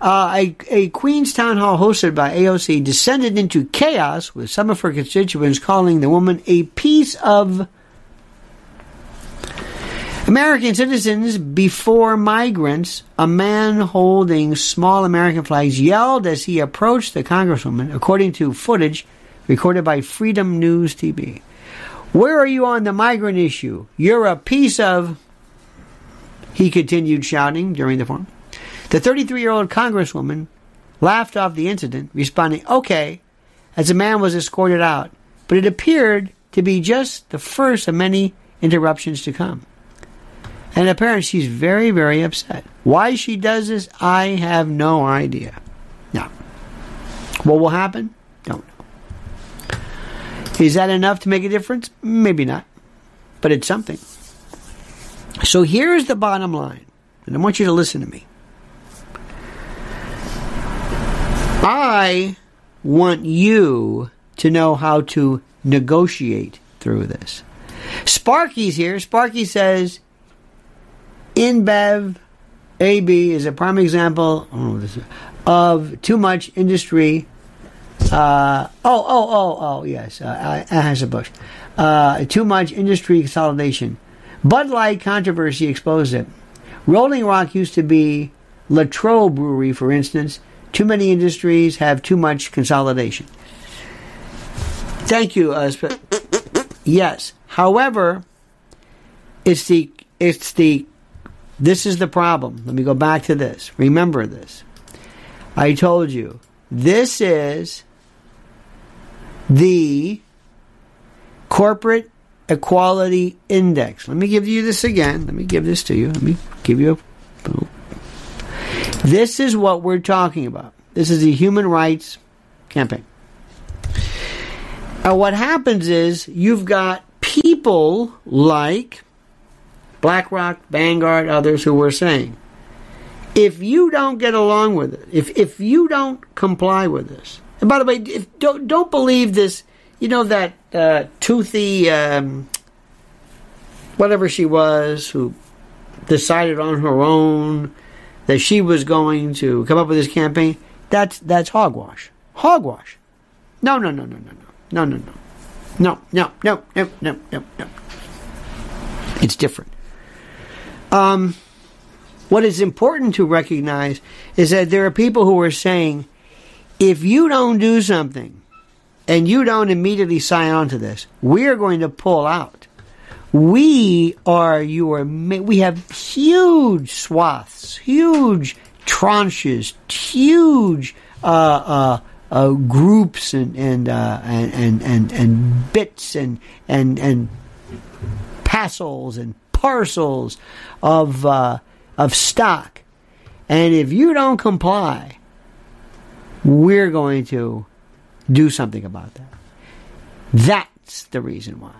Uh, a, a Queens town hall hosted by A O C descended into chaos with some of her constituents calling the woman a piece of... American citizens before migrants, a man holding small American flags yelled as he approached the congresswoman, according to footage recorded by Freedom News T V. Where are you on the migrant issue? You're a piece of... He continued shouting during the forum. The thirty-three-year-old congresswoman laughed off the incident, responding, okay, as the man was escorted out. But it appeared to be just the first of many interruptions to come. And apparently she's very, very upset. Why she does this, I have no idea. Now, what will happen? Don't know. Is that enough to make a difference? Maybe not. But it's something. So here's the bottom line. And I want you to listen to me. I want you to know how to negotiate through this. Sparky's here. Sparky says, InBev A B is a prime example of too much industry. Uh, oh, oh, oh, oh, yes, uh, Anheuser-Busch. Uh, too much industry consolidation. Bud Light controversy exposed it. Rolling Rock used to be Latrobe Brewery, for instance. Too many industries have too much consolidation. Thank you. Uh, sp- yes. However, it's the it's the this is the problem. Let me go back to this. Remember this. I told you this is the corporate equality index. Let me give you this again. Let me give this to you. Let me give you a little. This is what we're talking about. This is the Human Rights Campaign. And what happens is you've got people like BlackRock, Vanguard, others who were saying, if you don't get along with it, if if you don't comply with this, and by the way, if, don't don't believe this, you know that uh, toothy, um, whatever she was, who decided on her own that she was going to come up with this campaign, that's that's hogwash. Hogwash. No, no, no, no, no, no, no, no, no. No, no, no, no, no, no, no. It's different. Um, what is important to recognize is that there are people who are saying, if you don't do something and you don't immediately sign on to this, we are going to pull out. We are your, we have huge swaths, huge tranches, huge uh, uh, uh, groups and and, uh, and and and and bits and and and parcels and parcels of uh, of stock, and if you don't comply, we're going to do something about that. That's the reason why.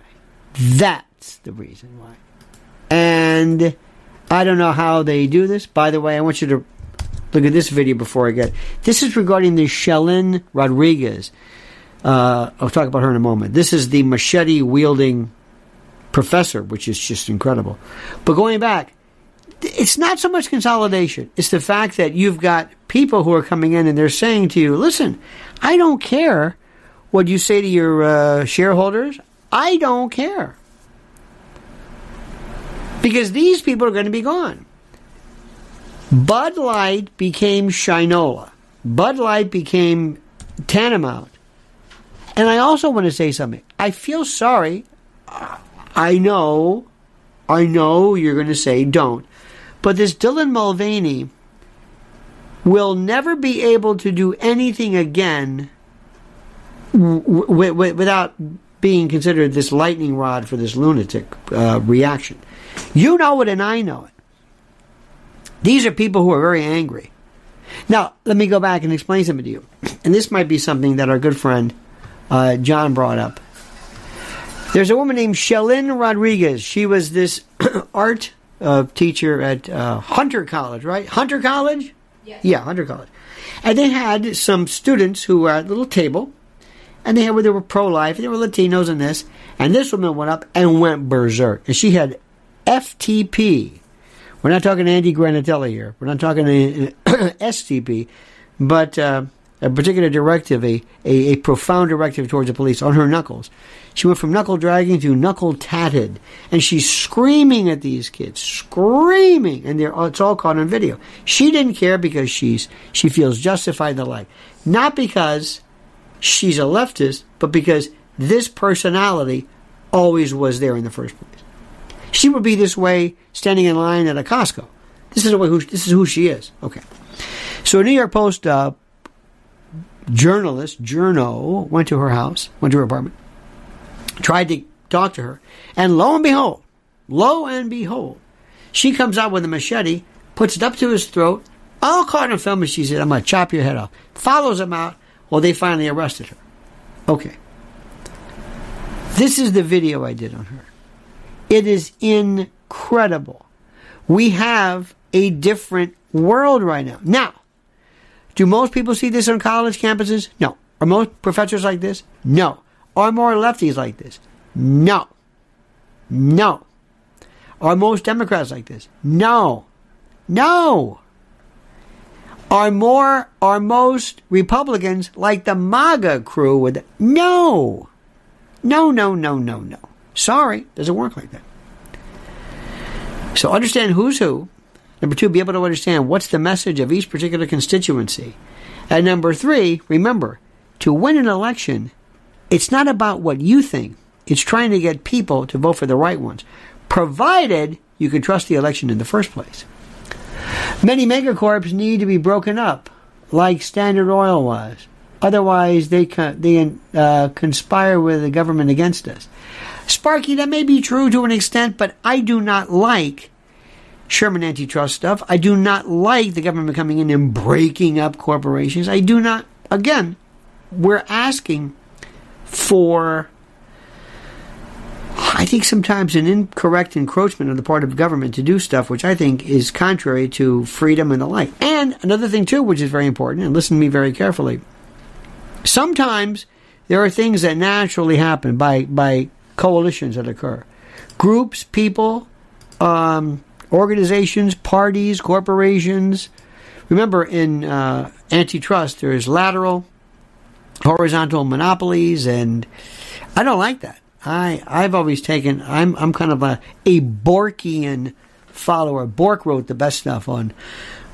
That. That's the reason why. And I don't know how they do this. By the way, I want you to look at this video before I get. This is regarding the Sheilynn Rodriguez. Uh, I'll talk about her in a moment. This is the machete-wielding professor, which is just incredible. But going back, it's not so much consolidation. It's the fact that you've got people who are coming in and they're saying to you, listen, I don't care what you say to your uh, shareholders. I don't care. Because these people are going to be gone. Bud Light became Shinola. Bud Light became Tantamount. And I also want to say something. I feel sorry. I know, I know you're going to say don't. But this Dylan Mulvaney will never be able to do anything again w- w- without being considered this lightning rod for this lunatic uh, reaction. You know it and I know it. These are people who are very angry. Now, let me go back and explain something to you. And this might be something that our good friend uh, John brought up. There's a woman named Sheilynn Rodriguez. She was this art uh, teacher at uh, Hunter College, right? Hunter College? Yes. Yeah, Hunter College. And they had some students who were at a little table. And they had where they were pro-life. And they were Latinos and this. And this woman went up and went berserk. And she had F T P. We're not talking Andy Granatelli here. We're not talking a, a S T P, but uh, a particular directive, a, a, a profound directive towards the police on her knuckles. She went from knuckle dragging to knuckle tatted, and she's screaming at these kids, screaming, and they're it's all caught on video. She didn't care because she's she feels justified in the like, not because she's a leftist, but because this personality always was there in the first place. She would be this way standing in line at a Costco. This is the way who, this is who she is. Okay. So a New York Post uh, journalist, journo, went to her house, went to her apartment, tried to talk to her, and lo and behold, lo and behold, she comes out with a machete, puts it up to his throat, all caught in film, and she said, I'm going to chop your head off. Follows him out. Well, they finally arrested her. Okay. This is the video I did on her. It is incredible. We have a different world right now. Now, do most people see this on college campuses? No. Are most professors like this? No. Are more lefties like this? No. No. Are most Democrats like this? No. No. Are more, are most Republicans like the MAGA crew with, no. No, no, no, no, no. Sorry, doesn't work like that. So understand who's who. Number two, be able to understand what's the message of each particular constituency. And number three, remember, to win an election, it's not about what you think. It's trying to get people to vote for the right ones, provided you can trust the election in the first place. Many megacorps need to be broken up, like Standard Oil was. Otherwise, they con- they uh, conspire with the government against us. Sparky, that may be true to an extent, but I do not like Sherman antitrust stuff. I do not like the government coming in and breaking up corporations. I do not, again, we're asking for, I think, sometimes an incorrect encroachment on the part of government to do stuff which I think is contrary to freedom and the like. And another thing, too, which is very important, and listen to me very carefully. Sometimes there are things that naturally happen by, by coalitions that occur. Groups, people, um, organizations, parties, corporations. Remember, in uh, antitrust, there is lateral, horizontal monopolies, and I don't like that. I, I've always taken, I'm I'm kind of a, a Borkian follower. Bork wrote the best stuff on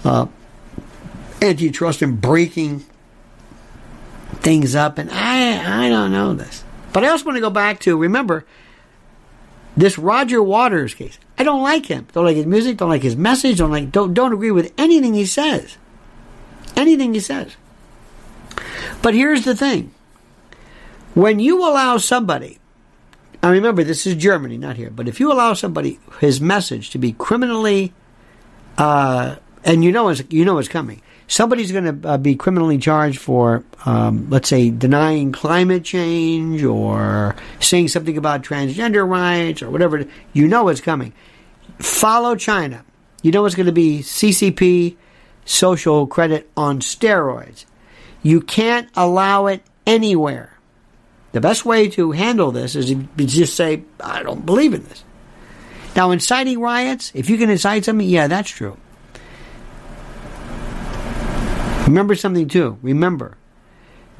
uh, antitrust and breaking things up, and I, I don't know this. But I also want to go back to, remember, this Roger Waters case. I don't like him. Don't like his music, don't like his message, don't like don't don't agree with anything he says. Anything he says. But here's the thing. When you allow somebody, now remember, this is Germany, not here. But if you allow somebody, his message, to be criminally, uh, and you know it's, you know it's coming. Somebody's going to uh, be criminally charged for, um, let's say, denying climate change or saying something about transgender rights or whatever. You know it's coming. Follow China. You know it's going to be C C P, social credit on steroids. You can't allow it anywhere. The best way to handle this is to just say, I don't believe in this. Now, inciting riots, if you can incite something, yeah, that's true. Remember something, too. Remember,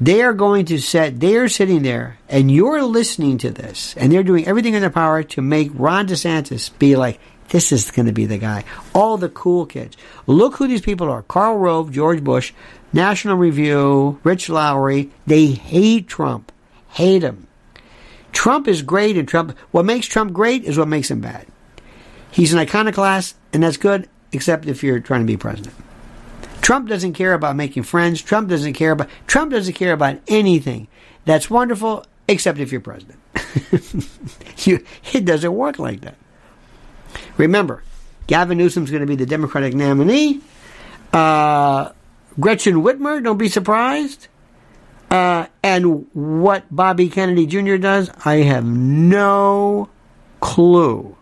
they are going to set, they are sitting there, and you're listening to this, and they're doing everything in their power to make Ron DeSantis be like, this is going to be the guy. All the cool kids. Look who these people are. Karl Rove, George Bush, National Review, Rich Lowry. They hate Trump. Hate him. Trump is great, and Trump, what makes Trump great is what makes him bad. He's an iconoclast, and that's good, except if you're trying to be president. Trump doesn't care about making friends. Trump doesn't care about Trump doesn't care about anything. That's wonderful, except if you're president. you, it doesn't work like that. Remember, Gavin Newsom's going to be the Democratic nominee. Uh, Gretchen Whitmer, don't be surprised. Uh, and what Bobby Kennedy Junior does, I have no clue.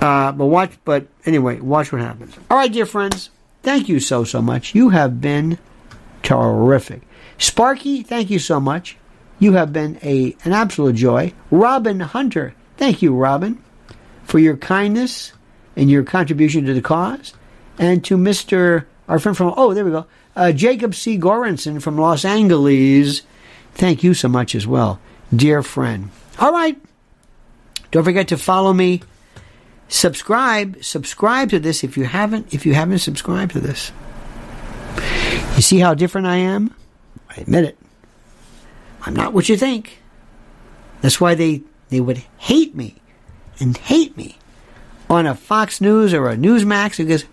Uh, but watch, but anyway, watch what happens. All right, dear friends, thank you so, so much. You have been terrific. Sparky, thank you so much. You have been a an absolute joy. Robin Hunter, thank you, Robin, for your kindness and your contribution to the cause. And to Mister, our friend from, oh, there we go. Uh, Jacob C. Goranson from Los Angeles, thank you so much as well, dear friend. All right. Don't forget to follow me. Subscribe. Subscribe to this if you haven't. If you haven't subscribed to this. You see how different I am? I admit it. I'm not what you think. That's why they, they would hate me and hate me on a Fox News or a Newsmax, because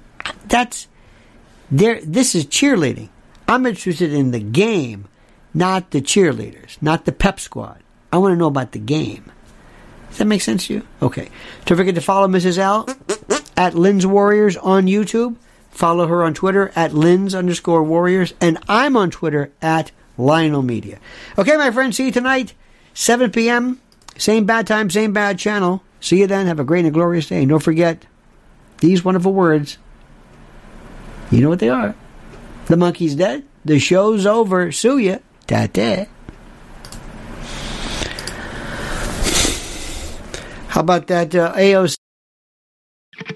that's... There, this is cheerleading. I'm interested in the game, not the cheerleaders, not the pep squad. I want to know about the game. Does that make sense to you? Okay. Don't forget to follow Missus L at Lynn's Warriors on YouTube. Follow her on Twitter at Lynn's underscore Warriors. And I'm on Twitter at Lionel Media. Okay, my friends, see you tonight, seven p.m. Same bad time, same bad channel. See you then. Have a great and glorious day. And don't forget these wonderful words. You know what they are. The monkey's dead. The show's over. Sue ya. Ta-ta. How about that uh, A O C?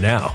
now.